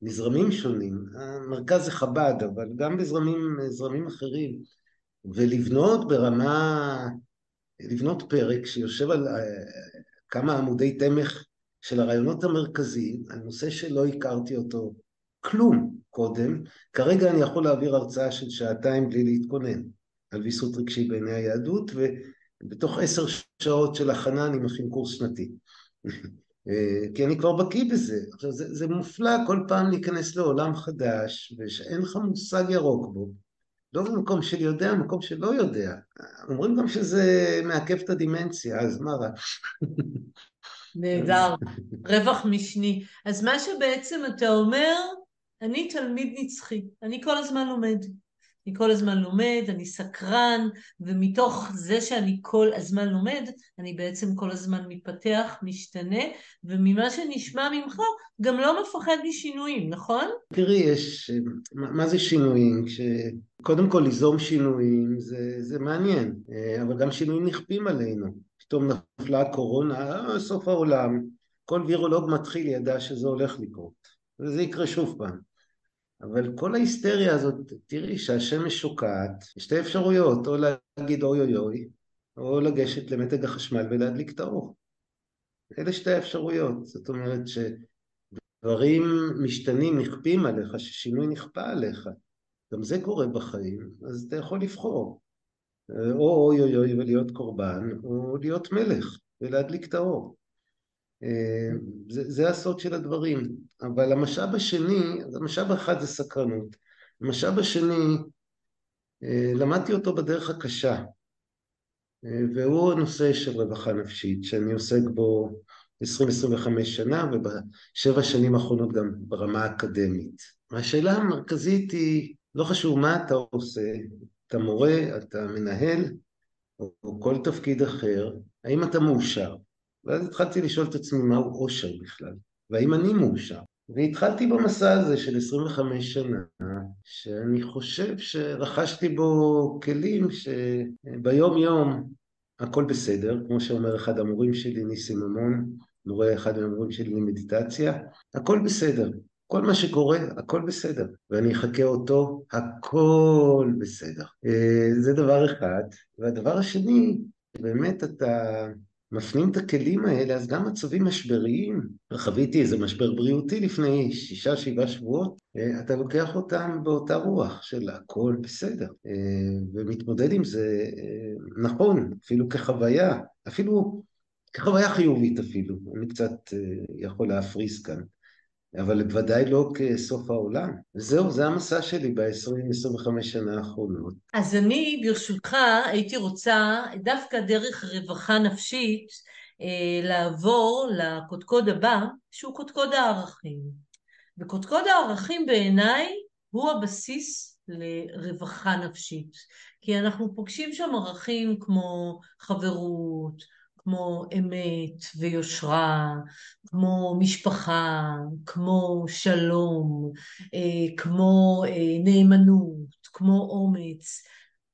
מזרמים שונים, המרכז זה חב"ד, אבל גם בזרמים אחרים, ולבנות ברמה, לבנות פרק שיושב על כמה עמודי תמך של הרעיונות המרכזיים, הנושא שלא הכרתי אותו כלום קודם, כרגע אני יכול להעביר הרצאה של 2 שעות בלי להתכונן, על ויסות רגשי בעיני היהדות, ובתוך 10 שעות של הכנה אני מכין קורס שנתי. כי אני כבר בקיא בזה. עכשיו, זה מופלא כל פעם להיכנס לעולם חדש, ושאין לך מושג ירוק בו. לא במקום של יודע, במקום שלא יודע. אומרים גם שזה מעכב את הדימנציה, אז מה רק? נהדר, רווח משני. אז מה שבעצם אתה אומר, אני תלמיד נצחי, אני כל הזמן לומד. אני כל הזמן לומד, אני סקרן, ומתוך זה שאני כל הזמן לומד, אני בעצם כל הזמן מתפתח, משתנה, וממה שנשמע ממך, גם לא מפחד משינויים, נכון? תראי, יש, מה זה שינויים? קודם כל, ליזום שינויים, זה מעניין, אבל גם שינויים נכפים עלינו. פתאום נפלה הקורונה, סוף העולם, כל וירולוג מתחיל ידע שזה הולך לקרות, וזה יקרה שוב פעם. אבל כל ההיסטריה הזאת, תראי שהשמש שוקעת, שתי אפשרויות, או להגיד אוי אוי אוי, או לגשת למתג החשמל ולהדליק את האור. אלה שתי אפשרויות, זאת אומרת שדברים משתנים נכפים עליך, ששינוי נכפה עליך, גם זה קורה בחיים, אז אתה יכול לבחור, או אוי אוי אוי ולהיות קורבן, או להיות מלך ולהדליק את האור. זה הסוד של הדברים, אבל המשאב השני, המשאב האחד זה סקרנות, המשאב השני, למדתי אותו בדרך הקשה, והוא הנושא של רווחה נפשית, שאני עוסק בו 20-25 שנה, ובשבע שנים האחרונות גם ברמה האקדמית. השאלה המרכזית היא, לא חשוב מה אתה עושה, אתה מורה, אתה מנהל, או כל תפקיד אחר, האם אתה מאושר? ואז התחלתי לשאול את עצמי מהו אושר בכלל, והאם אני מאושר? והתחלתי במסע הזה של 25 שנה, שאני חושב שרכשתי בו כלים שביום יום הכל בסדר, כמו שאומר אחד המורים שלי, ניסים ממון, מורה אחד המורים שלי למדיטציה, הכל בסדר, כל מה שקורה, הכל בסדר, ואני אחכה אותו, הכל בסדר. זה דבר אחד, והדבר השני, באמת אתה מפנים את הכלים האלה, אז גם מצבים משבריים, חוויתי איזה משבר בריאותי לפני 6-7 שבועות, אתה לוקח אותם באותה רוח של הכל בסדר, ומתמודד עם זה נכון, אפילו כחוויה, אפילו כחוויה חיובית אפילו, אני קצת יכול להפריס כאן, אבל בוודאי לא כסוף העולם. זהו, זה המסע שלי ב-20-25 שנה האחרונות. אז אני ברשותך הייתי רוצה דווקא דרך רווחה נפשית לעבור לקודקוד הבא, שהוא קודקוד הערכים. וקודקוד הערכים בעיניי הוא הבסיס לרווחה נפשית. כי אנחנו פוגשים שם ערכים כמו חברות, כמו אמת ויושרה, כמו משפחה, כמו שלום, כמו נאמנות, כמו אומץ.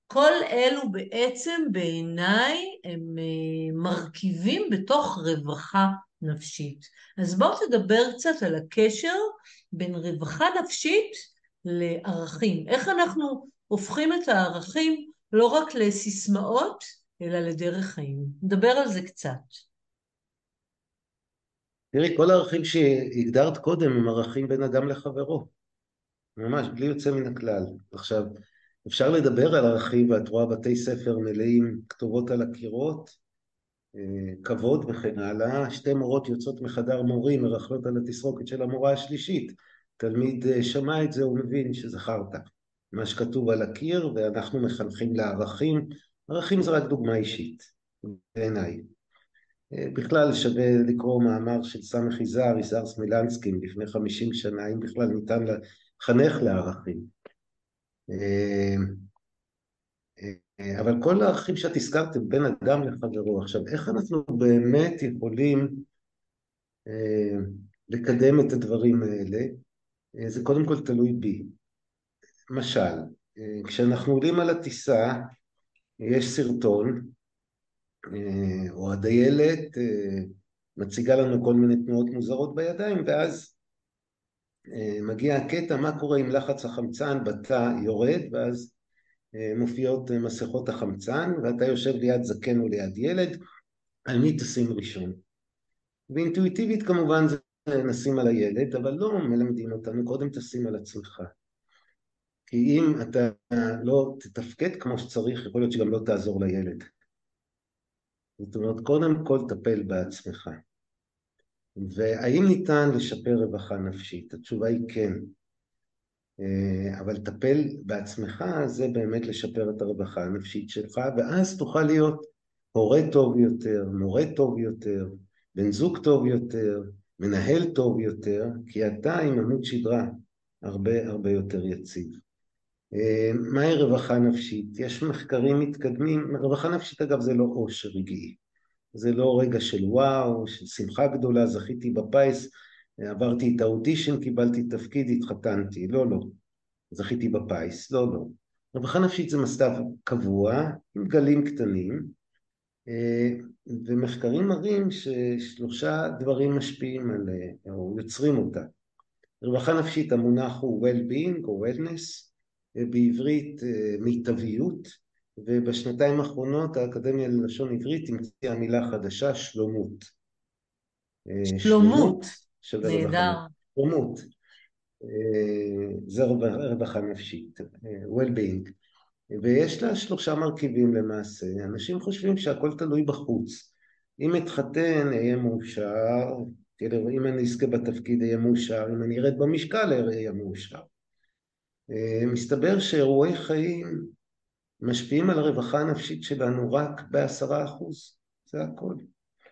כל אלו בעצם בעיניי הם מרכיבים בתוך רווחה נפשית. אז בואו תדבר קצת על הקשר בין רווחה נפשית לערכים. איך אנחנו הופכים את הערכים לא רק לסיסמאות, אלא לדרך חיים. נדבר על זה קצת. תראי, כל הערכים שהגדרת קודם הם ערכים בין אדם לחברו. ממש, בלי יוצא מן הכלל. עכשיו, אפשר לדבר על ערכים, ואת רואה בתי ספר מלאים, כתובות על הקירות, כבוד וכן הלאה. שתי מורות יוצאות מחדר מורים, מרחלות על התסרוקת של המורה השלישית. תלמיד שמע את זה, הוא מבין שזכרת. מה שכתוב על הקיר, ואנחנו מחנכים לערכים, ערכים זה רק דוגמה אישית, בעיניי. בכלל שווה לקרוא מאמר של סמך איזר סמילנסקי לפני 50 שנה, אם בכלל ניתן לחנך לערכים. אבל כל הערכים שאת הזכרתם בין אדם לחברו, עכשיו איך אנחנו באמת יכולים לקדם את הדברים האלה, זה קודם כל תלוי בי. למשל, כשאנחנו עולים על הטיסה, יש סרטון, או הדיילת מציגה לנו כל מיני תנועות מוזרות בידיים, ואז מגיע הקטע, מה קורה עם לחץ החמצן, בתא יורד, ואז מופיעות מסכות החמצן, ואתה יושב ליד זקן או ליד ילד, על מי תשים ראשון. ואינטואיטיבית כמובן זה נשים על הילד, אבל לא מלמדים אותנו, קודם תשים על עצמך. כי אם אתה לא תתפקד כמו שצריך, יכול להיות שגם לא תעזור לילד. זאת אומרת, קודם כל תטפל בעצמך. והאם ניתן לשפר רווחה נפשית? התשובה היא כן. אבל תטפל בעצמך, זה באמת לשפר את הרווחה הנפשית שלך, ואז תוכל להיות הורה טוב יותר, מורה טוב יותר, בן זוג טוב יותר, מנהל טוב יותר, כי אתה עם עמוד שדרה הרבה הרבה יותר יציב. מהי רווחה נפשית? יש מחקרים מתקדמים, רווחה נפשית אגב זה לא אושר רגעי, זה לא רגע של וואו, של שמחה גדולה, זכיתי בפיס, עברתי את האודישן, קיבלתי תפקיד, התחתנתי, לא לא, זכיתי בפיס, לא לא. רווחה נפשית זה מסתיו קבוע, עם גלים קטנים, ומחקרים מראים ששלושה דברים משפיעים על, או יוצרים אותה. רווחה נפשית המונח הוא well-being או wellness, בעברית מיטביות, ובשנתיים האחרונות האקדמיה ללשון עברית המציאה מילה חדשה, שלומות. שלומות, נהדר. שלומות, זה רווחה נפשית, well-being. ויש לה שלושה מרכיבים למעשה, אנשים חושבים שהכל תלוי בחוץ. אם אתחתן, אהיה מאושר, אם אני אזכה בתפקיד אהיה מאושר, אם אני ארד במשקל אהיה מאושר. מסתבר שאירועי חיים משפיעים על הרווחה הנפשית שלנו רק ב10%, זה הכל.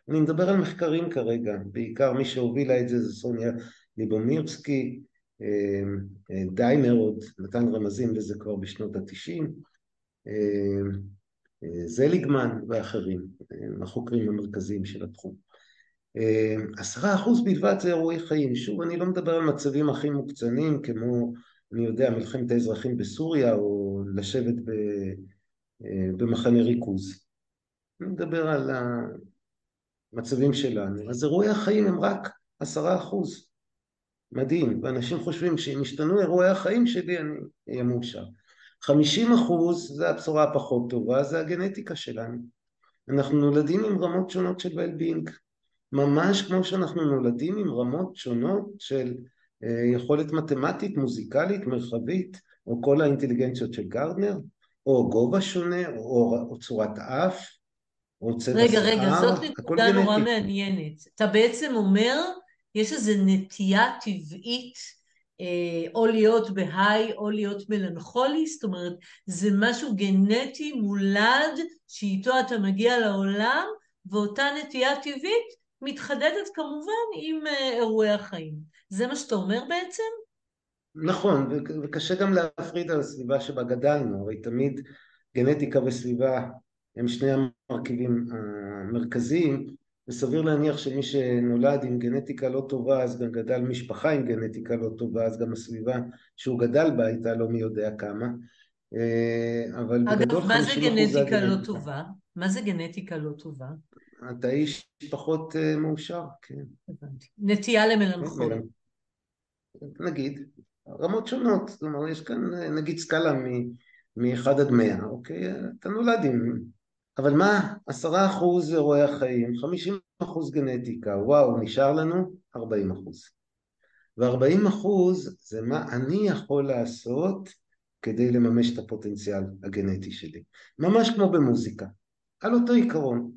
אני מדבר על מחקרים כרגע, בעיקר מי שהובילה את זה זה סוניה ליבומירסקי, דיימר עוד נתן רמזים לזה כבר בשנות ה-90, זליגמן ואחרים, החוקרים המרכזיים של התחום. 10% בלבד זה אירועי חיים. שוב, אני לא מדבר על מצבים הכי מוקצנים, כמו, אני יודע, מלחמת האזרחים בסוריה, או לשבת במחנה ריכוז. אני מדבר על המצבים שלנו. אז אירועי החיים הם רק 10%. מדהים, ואנשים חושבים שאם השתנו אירועי החיים שלי, אני אהיה מאושר. 50% זה הבשורה הפחות טובה, זה הגנטיקה שלנו. אנחנו נולדים עם רמות שונות של well-being, ממש כמו שאנחנו נולדים עם רמות שונות של יכולת מתמטית, מוזיקלית, מרחבית, או כל האינטליגנציות של גרדנר, או גובה שונה, או צורת אף, או צד השער. רגע, זאת נקודה נורא מעניינת. אתה בעצם אומר, יש איזו נטייה טבעית, או להיות בהיי, או להיות מלנכולי, זאת אומרת, זה משהו גנטי מולד, שאיתו אתה מגיע לעולם, ואותה נטייה טבעית מתחדדת כמובן עם אירועי החיים. זה מה שאתה אומר בעצם? נכון, וקשה גם להפריד על הסביבה שבה גדלנו, הרי תמיד גנטיקה וסביבה הם שני המרכיבים המרכזיים, וסביר להניח שמי שנולד עם גנטיקה לא טובה, אז גם גדל משפחה עם גנטיקה לא טובה, אז גם הסביבה שהוא גדל בה הייתה לא מי יודע כמה. אבל אגב, מה זה גנטיקה לא טובה? מה זה גנטיקה לא טובה? אתה איש פחות מאושר, כן. נטייה למלנכול. נגיד, רמות שונות, זאת אומרת, יש כאן נגיד סקאלה מ-1 עד 100, אוקיי? אתה נולד עם... אבל מה? 10% אירועי החיים, 50% גנטיקה, וואו, נשאר לנו 40%. ו40% זה מה אני יכול לעשות כדי לממש את הפוטנציאל הגנטי שלי. ממש כמו במוזיקה, על אותו עיקרון.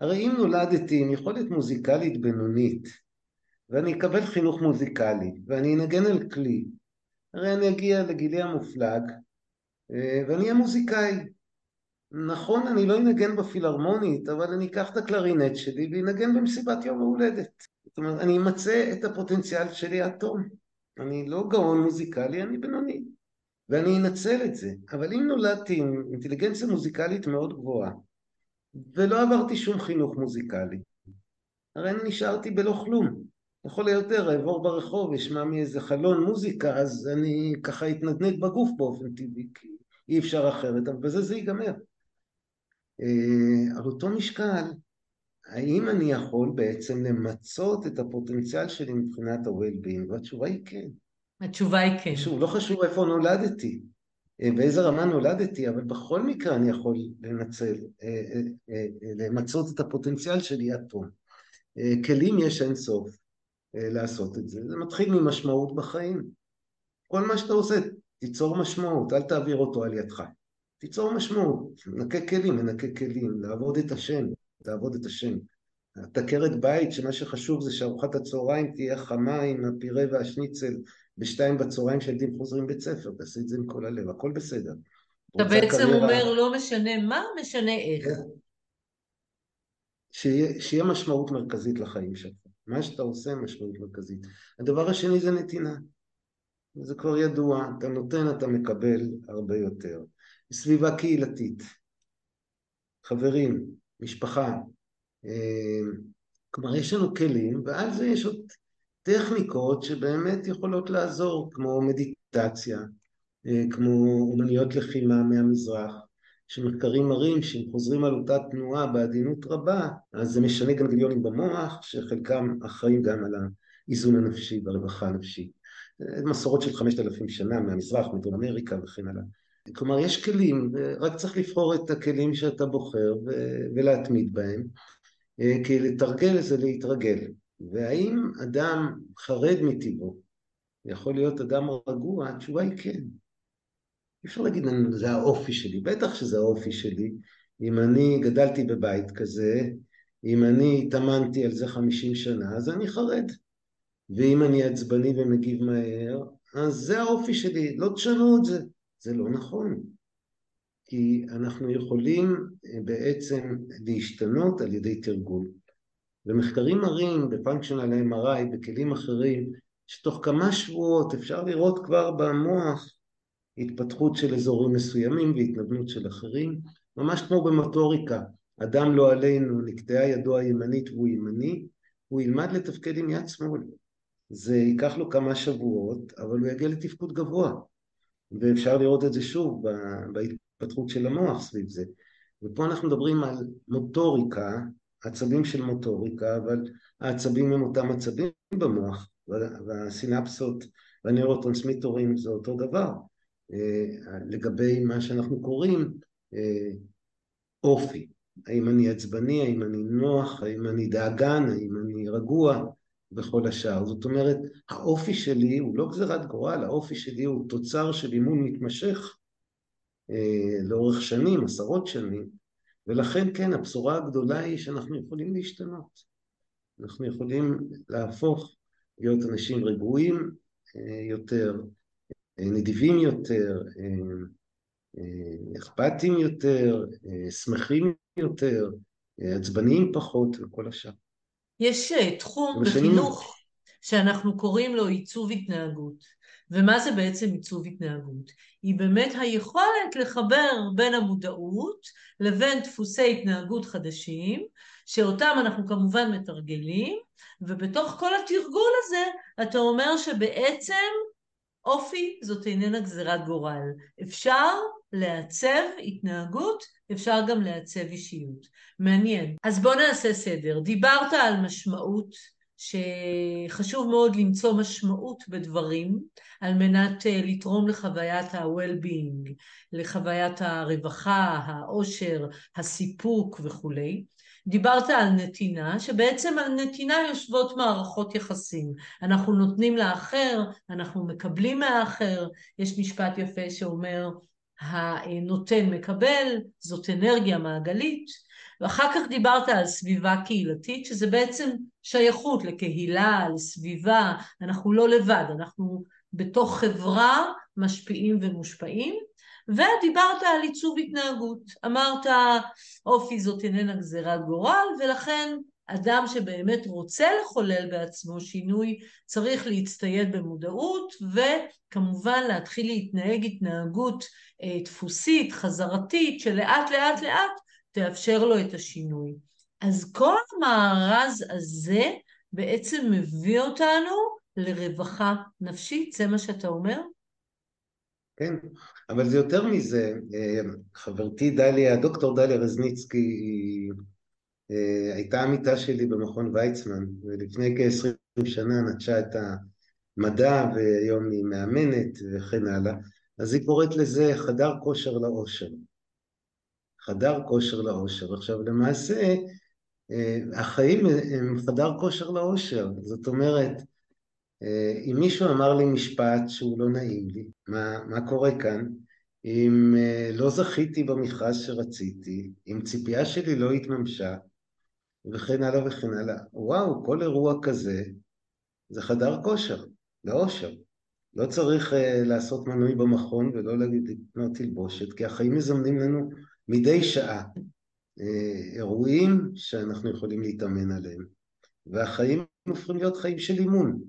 הרי אם נולדתי עם יכולת מוזיקלית בינונית, ואני אקבל חינוך מוזיקלי, ואני אנגן על כלי, הרי אני אגיע לגילי המופלג, ואני אהיה מוזיקאי. נכון, אני לא אנגן בפילהרמונית, אבל אני אקח את הקלרינט שלי ואנגן במסיבת יום ההולדת. זאת אומרת, אני אמצא את הפוטנציאל שלי עד תום. אני לא גאון מוזיקלי, אני בינוני. ואני אנצל את זה. אבל אם נולדתי עם אינטליגנציה מוזיקלית מאוד גבוהה, ולא עברתי שום חינוך מוזיקלי, הרי אני נשארתי בלא כלום. יכול ליותר, אעבור ברחוב, ישמע מאיזה חלון מוזיקה, אז אני ככה אתנדנד בגוף באופן טבעי, כי אי אפשר אחרת, אבל בזה זה ייגמר. על אותו משקל, האם אני יכול בעצם למצות את הפוטנציאל שלי מבחינת ה-well-being? והתשובה היא כן. התשובה היא כן. שוב, לא חשוב איפה נולדתי, באיזה רמה נולדתי, אבל בכל מקרה אני יכול לנצל, למצות את הפוטנציאל שלי עד פה. כלים יש אין סוף לעשות את זה. זה מתחיל ממשמעות בחיים. כל מה שאתה עושה, תיצור משמעות, אל תעביר אותו על ידך. תיצור משמעות, מנקה כלים, לעבוד את השם. תקרת בית, שמה שחשוב זה שארוחת הצהריים תהיה חמה עם הפירה והשניצל, ב14:00 שילדים חוזרים בית ספר, תעשי את זה עם כל הלב, הכל בסדר. אתה בעצם אומר, לא משנה מה, משנה איך. שיהיה משמעות מרכזית לחיים שלך. מה שאתה עושה, משמעות מרכזית. הדבר השני זה נתינה. זה כבר ידוע, אתה נותן, אתה מקבל הרבה יותר. סביבה קהילתית, חברים, משפחה, כלומר יש לנו כלים, ועל זה יש עוד טכניקות שבאמת יכולות לעזור, כמו מדיטציה, כמו אומנויות לחימה מהמזרח, שמחקרים מראים שהם חוזרים על אותה תנועה בעדינות רבה, אז זה משנה גנגליונים במוח, שחלקם אחראים גם על האיזון הנפשי והרווחה הנפשית. מסורות של 5,000 שנה מהמזרח, מדרום אמריקה וכן הלאה. כלומר, יש כלים, רק צריך לבחור את הכלים שאתה בוחר ולהתמיד בהם, כי לתרגל זה להתרגל. והאם אדם חרד מטבעו, יכול להיות אדם רגוע? התשובה היא כן. אפשר להגיד, זה האופי שלי, בטח שזה האופי שלי. אם אני גדלתי בבית כזה, אם אני התאמנתי על זה 50 שנה, אז אני חרד. ואם אני עצבני ומגיב מהר, אז זה האופי שלי, לא תשנו את זה. זה לא נכון. כי אנחנו יכולים בעצם להשתנות על ידי תרגול. במחקרים מראים, בפנקשיונל MRI, בכלים אחרים, שתוך כמה שבועות אפשר לראות כבר במוח התפתחות של אזורים מסוימים והתנבנות של אחרים, ממש כמו במוטוריקה. אדם לא עלינו, נקטעה ידו הימנית והוא ימני, הוא ילמד לתפקד עם יד שמאל. זה ייקח לו כמה שבועות, אבל הוא יגיע לתפקוד גבוה. ואפשר לראות את זה שוב בהתפתחות של המוח סביב זה. ופה אנחנו מדברים על מוטוריקה, עצבים של מוטוריקה, אבל העצבים הם אותם עצבים במוח, והסינפסות והנאורוטרנסמיטורים זה אותו דבר. לגבי מה שאנחנו קוראים אופי, האם אני עצבני, האם אני נוח, האם אני דאגן, האם אני רגוע, בכל השאר. זאת אומרת, האופי שלי הוא לא גזירת גורל, האופי שלי הוא תוצר של אימון מתמשך לאורך שנים, עשרות שנים, ולכן כן, הבשורה הגדולה היא שאנחנו יכולים להשתנות. אנחנו יכולים להפוך להיות אנשים רגועים יותר, נדיבים יותר, אכפתיים יותר, שמחים יותר, עצבניים פחות וכל השאר. יש תחום בחינוך שאנחנו קוראים לו עיצוב התנהגות. ומה זה בעצם עיצוב התנהגות? היא באמת היכולת לחבר בין המודעות לבין דפוסי התנהגות חדשים, שאותם אנחנו כמובן מתרגלים, ובתוך כל התרגול הזה אתה אומר שבעצם אופי זאת איננה גזירת גורל. אפשר לעצב התנהגות, אפשר גם לעצב אישיות. מעניין. אז בוא נעשה סדר. דיברת על משמעות, שחשוב מאוד למצוא משמעות בדברים, על מנת לתרום לחוויית ה-well-being, לחוויית הרווחה, העושר, הסיפוק וכו'. דיברת על נתינה, שבעצם על נתינה יושבות מערכות יחסים. אנחנו נותנים לאחר, אנחנו מקבלים מהאחר. יש משפט יפה שאומר, הנותן מקבל, זאת אנרגיה מעגלית. ואחר כך דיברת על סביבה קהילתית, שזה בעצם שייכות לקהילה, לסביבה. אנחנו לא לבד, אנחנו בתוך חברה משפיעים ומושפעים. ודיברת על עיצוב התנהגות. אמרת, אופי זאת איננה גזירת גורל, ולכן אדם שבאמת רוצה לחולל בעצמו שינוי, צריך להצטייד במודעות, וכמובן להתחיל להתנהג התנהגות דפוסית, חזרתית, שלאט לאט לאט תאפשר לו את השינוי. אז כל המארז הזה בעצם מביא אותנו לרווחה נפשית, זה מה שאתה אומר? כן, אבל זה יותר מזה. חברתי דליה, דוקטור דליה רזניצקי, היא הייתה עמיתה שלי במכון ויצמן, ולפני כ-20 שנה נטשה את המדע, והיום היא מאמנת וכן הלאה. אז היא קוראת לזה חדר כושר לאושר. חדר כושר לאושר. עכשיו למעשה, החיים הם חדר כושר לאושר. זאת אומרת, אם מישהו אמר לי משפט שהוא לא נעים לי, מה קורה כאן? אם לא זכיתי במכרז שרציתי, אם ציפייה שלי לא התממשה, וכן הלאה וכן הלאה. וואו, כל אירוע כזה, זה חדר כושר, לאושר. לא צריך לעשות מנוי במכון ולא לקנות תלבושת, כי החיים מזמנים לנו מדי שעה אירועים שאנחנו יכולים להתאמן עליהם. והחיים הופכים להיות חיים של אימון.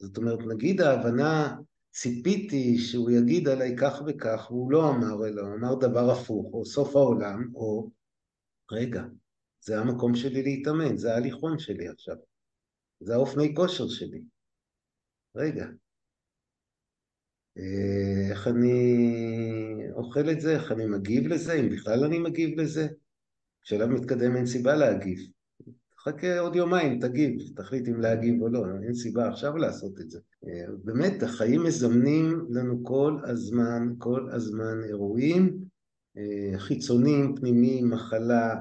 זאת אומרת, נגיד ההבנה, ציפיתי שהוא יגיד עליי כך וכך, והוא לא אמר, אלא הוא אמר דבר הפוך, או סוף העולם, או רגע, זה המקום שלי להתאמן, זה ההליכון שלי עכשיו, זה האופני כושר שלי. רגע, איך אני אוכל את זה, איך אני מגיב לזה, אם בכלל אני מגיב לזה, כשלב מתקדם אין סיבה להגיב. חכה עוד יומיים, תגיב, תחליט אם להגיב או לא, אין סיבה עכשיו לעשות את זה. באמת, החיים מזמנים לנו כל הזמן אירועים חיצוניים, פנימיים, מחלה,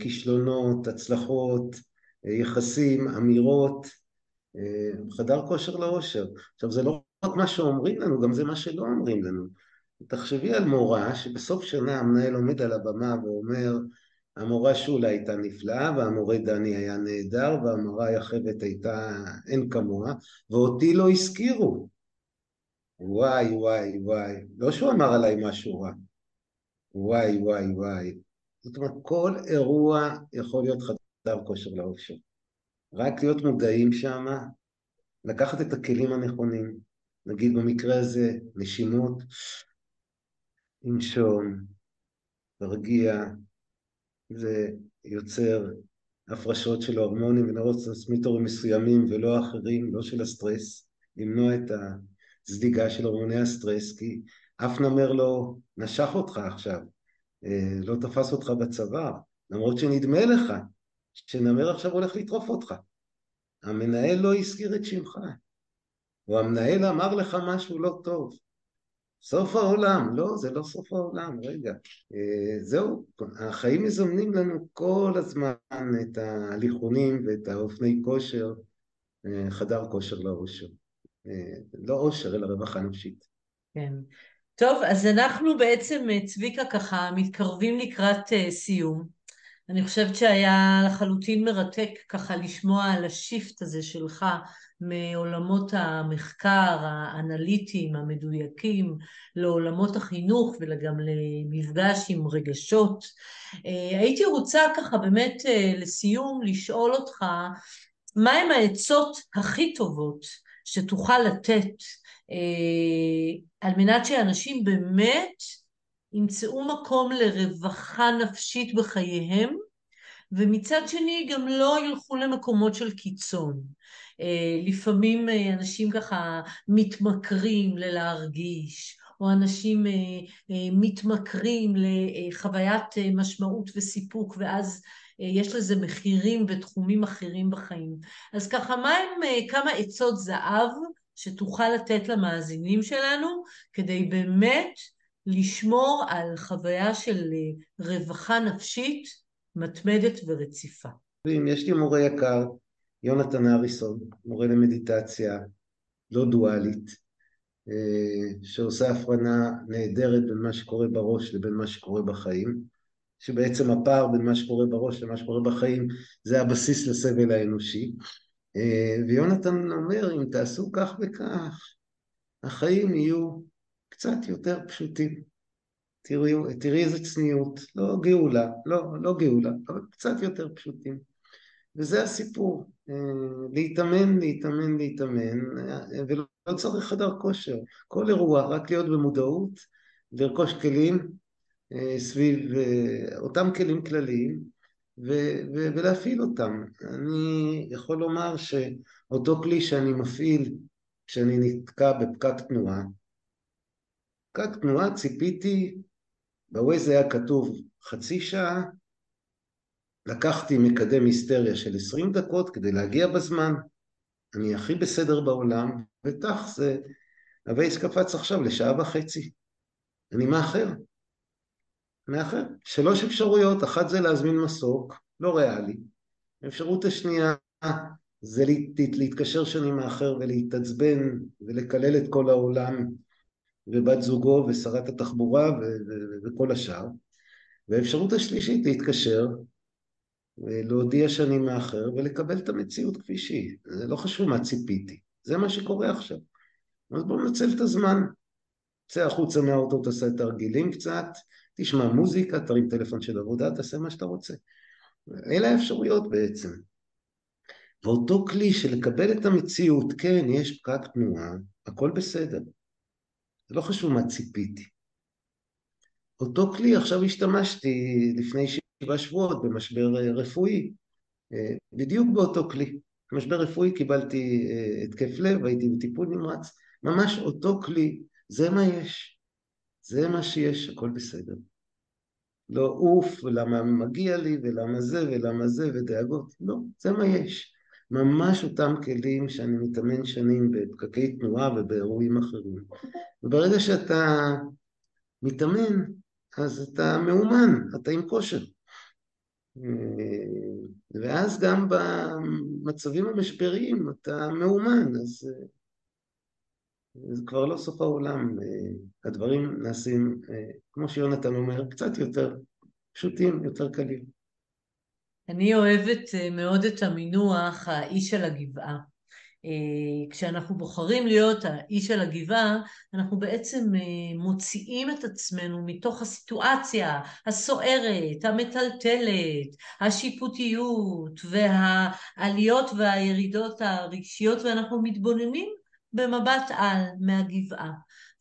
כישלונות, הצלחות, יחסים, אמירות, חדר כושר לאושר. עכשיו, זה לא רק מה שאומרים לנו, גם זה מה שלא אומרים לנו. תחשבי על מורה שבסוף שנה המנהל עומד על הבמה ואומר, המורה שולה הייתה נפלאה, והמורה דני היה נהדר, והמורה יחבת הייתה אין כמוה, ואותי לא הזכירו. וואי, וואי, וואי. לא שהוא אמר עליי משהו רע. וואי וואי וואי. זאת אומרת, כל אירוע יכול להיות חדר כושר לאופשו. רק להיות מדעים שם, לקחת את הכלים הנכונים, נגיד במקרה הזה, נשימות, לנשום, להרגיע, זה יוצר הפרשות של ההורמונים ונוירוטרנסמיטרים מסוימים ולא אחרים, לא של הסטרס, למנוע את הזליגה של הורמוני הסטרס, כי אף נמר לא נשך אותך עכשיו, לא תפס אותך בצוואר, למרות שנדמה לך שנמר עכשיו הולך לטרוף אותך. המנהל לא הזכיר את שמך, או המנהל אמר לך משהו לא טוב. סוף העולם, לא, זה לא סוף העולם, רגע. זהו, החיים מזמנים לנו כל הזמן את ההליכונים ואת האופני כושר, חדר כושר לאושר. לא אושר, אלא רווחה נפשית. כן. טוב, אז אנחנו בעצם, צביקה, ככה, מתקרבים לקראת סיום. אני חושבת שהיה לחלוטין מרתק ככה לשמוע על השיפט הזה שלך, מעולמות המחקר, האנליטיים, המדויקים, לעולמות החינוך וגם למפגש עם רגשות. הייתי רוצה ככה באמת לסיום לשאול אותך, מה הם העצות הכי טובות שתוכל לתת על מנת שאנשים באמת ימצאו מקום לרווחה נפשית בחייהם, ומצד שני גם לא ילכו למקומות של קיצון. לפעמים אנשים ככה מתמכרים ללהרגיש, או אנשים מתמכרים לחוויית משמעות וסיפוק, ואז יש לזה מחירים בתחומים אחרים בחיים. אז ככה, מה הם כמה עצות זהב שתוכל לתת למאזינים שלנו, כדי באמת לשמור על חוויה של רווחה נפשית מתמדת ורציפה? יש לי מורה יקר, יונתן אריסון, מורה למדיטציה לא דואלית, שעושה הפרנה נהדרת בין מה שקורה בראש לבין מה שקורה בחיים, שבעצם הפער בין מה שקורה בראש למה שקורה בחיים זה הבסיס לסבל האנושי. ויונתן אומר, אם תעשו כך וכך, החיים יהיו קצת יותר פשוטים. תראי איזה צניעות, לא גאולה, לא גאולה, אבל קצת יותר פשוטים. וזה הסיפור, להתאמן, ולא צריך חדר כושר. כל אירוע, רק להיות במודעות, לרכוש כלים סביב אותם כלים כלליים, ולהפעיל אותם. אני יכול לומר שאותו כלי שאני מפעיל כשאני נתקע בפקק תנועה, פקק תנועה ציפיתי, בווייז היה כתוב חצי שעה, לקחתי מקדם היסטריה של 20 דקות כדי להגיע בזמן, אני הכי בסדר בעולם, ותח זה, הווייז קפץ עכשיו לשעה וחצי, אני מאחר. 3 אפשרויות, אחת זה להזמין מסוק, לא ריאלי. האפשרות השנייה זה להתקשר שאני מאחר ולהתעצבן ולקלל את כל העולם ובת זוגו ושרת התחבורה וכל השאר. והאפשרות השלישית להתקשר ולהודיע שאני מאחר ולקבל את המציאות כפי שהיא. זה לא חשוב מה ציפיתי, זה מה שקורה עכשיו. אז בואו נצל את הזמן. צא החוצה מהאוטו, תעשה את הרגילים קצת, תשמע מוזיקה, תרים טלפון של עבודה, תעשה מה שאתה רוצה. אלה האפשרויות בעצם. ואותו כלי של לקבל את המציאות, כן, יש פקק תנועה, הכל בסדר. זה לא חשוב מה ציפיתי. אותו כלי, עכשיו השתמשתי לפני 7 שבועות במשבר רפואי, בדיוק באותו כלי. במשבר רפואי קיבלתי התקף לב, הייתי בטיפול נמרץ, ממש אותו כלי, זה מה יש. זה מה שיש, הכל בסדר. לא אוף, ולמה מגיע לי, ולמה זה, ודאגות. לא, זה מה יש. ממש אותם כלים שאני מתאמן שנים בפקקי תנועה ובאירועים אחרים. וברגע שאתה מתאמן, אז אתה מאומן, אתה עם כושר. ואז גם במצבים המשבריים אתה מאומן, אז זה כבר לא סוף העולם, הדברים נעשים, כמו שיונתן אומר, קצת יותר פשוטים, יותר קלים. אני אוהבת מאוד את המינוח, האיש על הגבעה. כשאנחנו בוחרים להיות האיש על הגבעה, אנחנו בעצם מוציאים את עצמנו מתוך הסיטואציה הסוערת, המטלטלת, השיפוטיות והעליות והירידות הרגשיות, ואנחנו מתבוננים במבט על מהגבעה.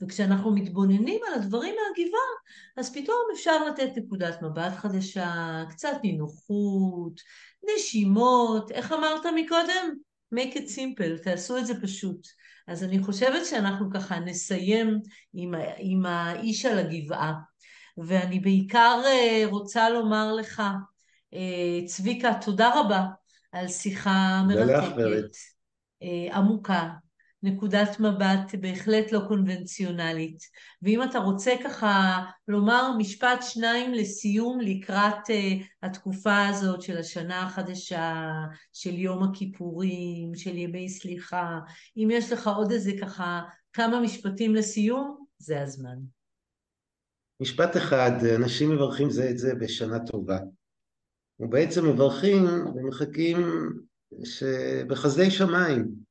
וכשאנחנו מתבוננים על הדברים מהגבעה, אז פתאום אפשר לתת נקודת מבט חדשה, קצת נינוחות, נשימות, איך אמרת מקודם? make it simple, תעשו את זה פשוט. אז אני חושבת שאנחנו ככה נסיים עם האיש על הגבעה, ואני בעיקר רוצה לומר לך, צביקה, תודה רבה על שיחה מרתקת, עמוקה, נקודת מבט בהחלט לא קונבנציונלית. ואם אתה רוצה ככה לומר משפט שניים לסיום לקראת התקופה הזאת של השנה החדשה, של יום הכיפורים, של ימי סליחה, אם יש לך עוד איזה ככה כמה משפטים לסיום, זה הזמן. משפט אחד, אנשים מברכים זה את זה בשנה טובה. ובעצם מברכים ומחכים שבחסדי שמיים,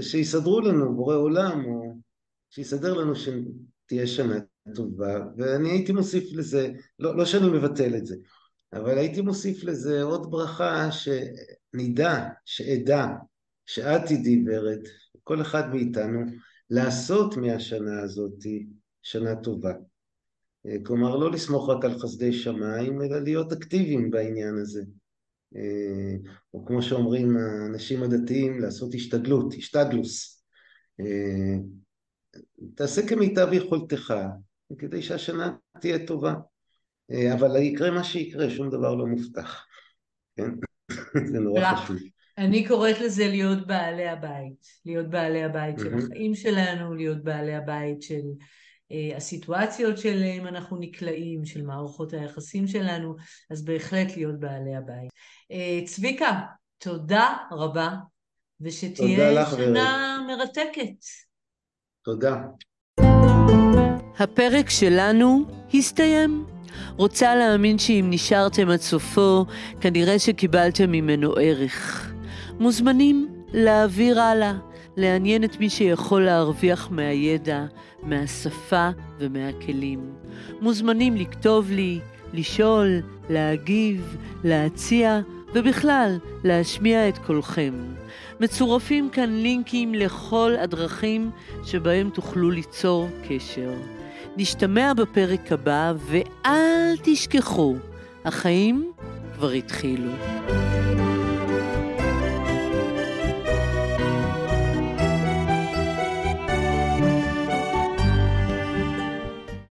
שיסדרו לנו בורא עולם, או שיסדר לנו שתהיה שנה טובה. ואני הייתי מוסיף לזה, לא שאני מבטל את זה, אבל הייתי מוסיף לזה עוד ברכה, שנדע, שעדה, שאת תדעי ורד, כל אחד מאיתנו, לעשות מהשנה הזאת שנה טובה. כלומר, לא לסמוך רק על חסדי שמיים, אלא להיות אקטיביים בעניין הזה. או כמו שאומרים האנשים הדתיים, לעשות השתגלות, השתגלוס. תעשה כמיטב יכולתך, כדי שהשנה תהיה טובה. אבל יקרה מה שיקרה, שום דבר לא מובטח. זה נורא חשוב. אני קוראת לזה להיות בעלי הבית. להיות בעלי הבית של החיים שלנו, להיות בעלי הבית של הסיטואציות שלהם אנחנו נקלעים, של מערכות היחסים שלנו, אז בהחלט להיות בעלי הבית. צביקה, תודה רבה, ושתהיה שנה מרתקת. תודה. הפרק שלנו הסתיים. רוצה להאמין שאם נשארתם עד סופו, כנראה שקיבלתם ממנו ערך. מוזמנים להעביר הלאה, לעניין את מי שיכול להרוויח מהידע, מהשפה ומהכלים. מוזמנים לכתוב לי, לשאול, להגיב, להציע ובכלל להשמיע את קולכם. מצורפים כאן לינקים לכל הדרכים שבהם תוכלו ליצור קשר. נשתמע בפרק הבא, ואל תשכחו, החיים כבר התחילו.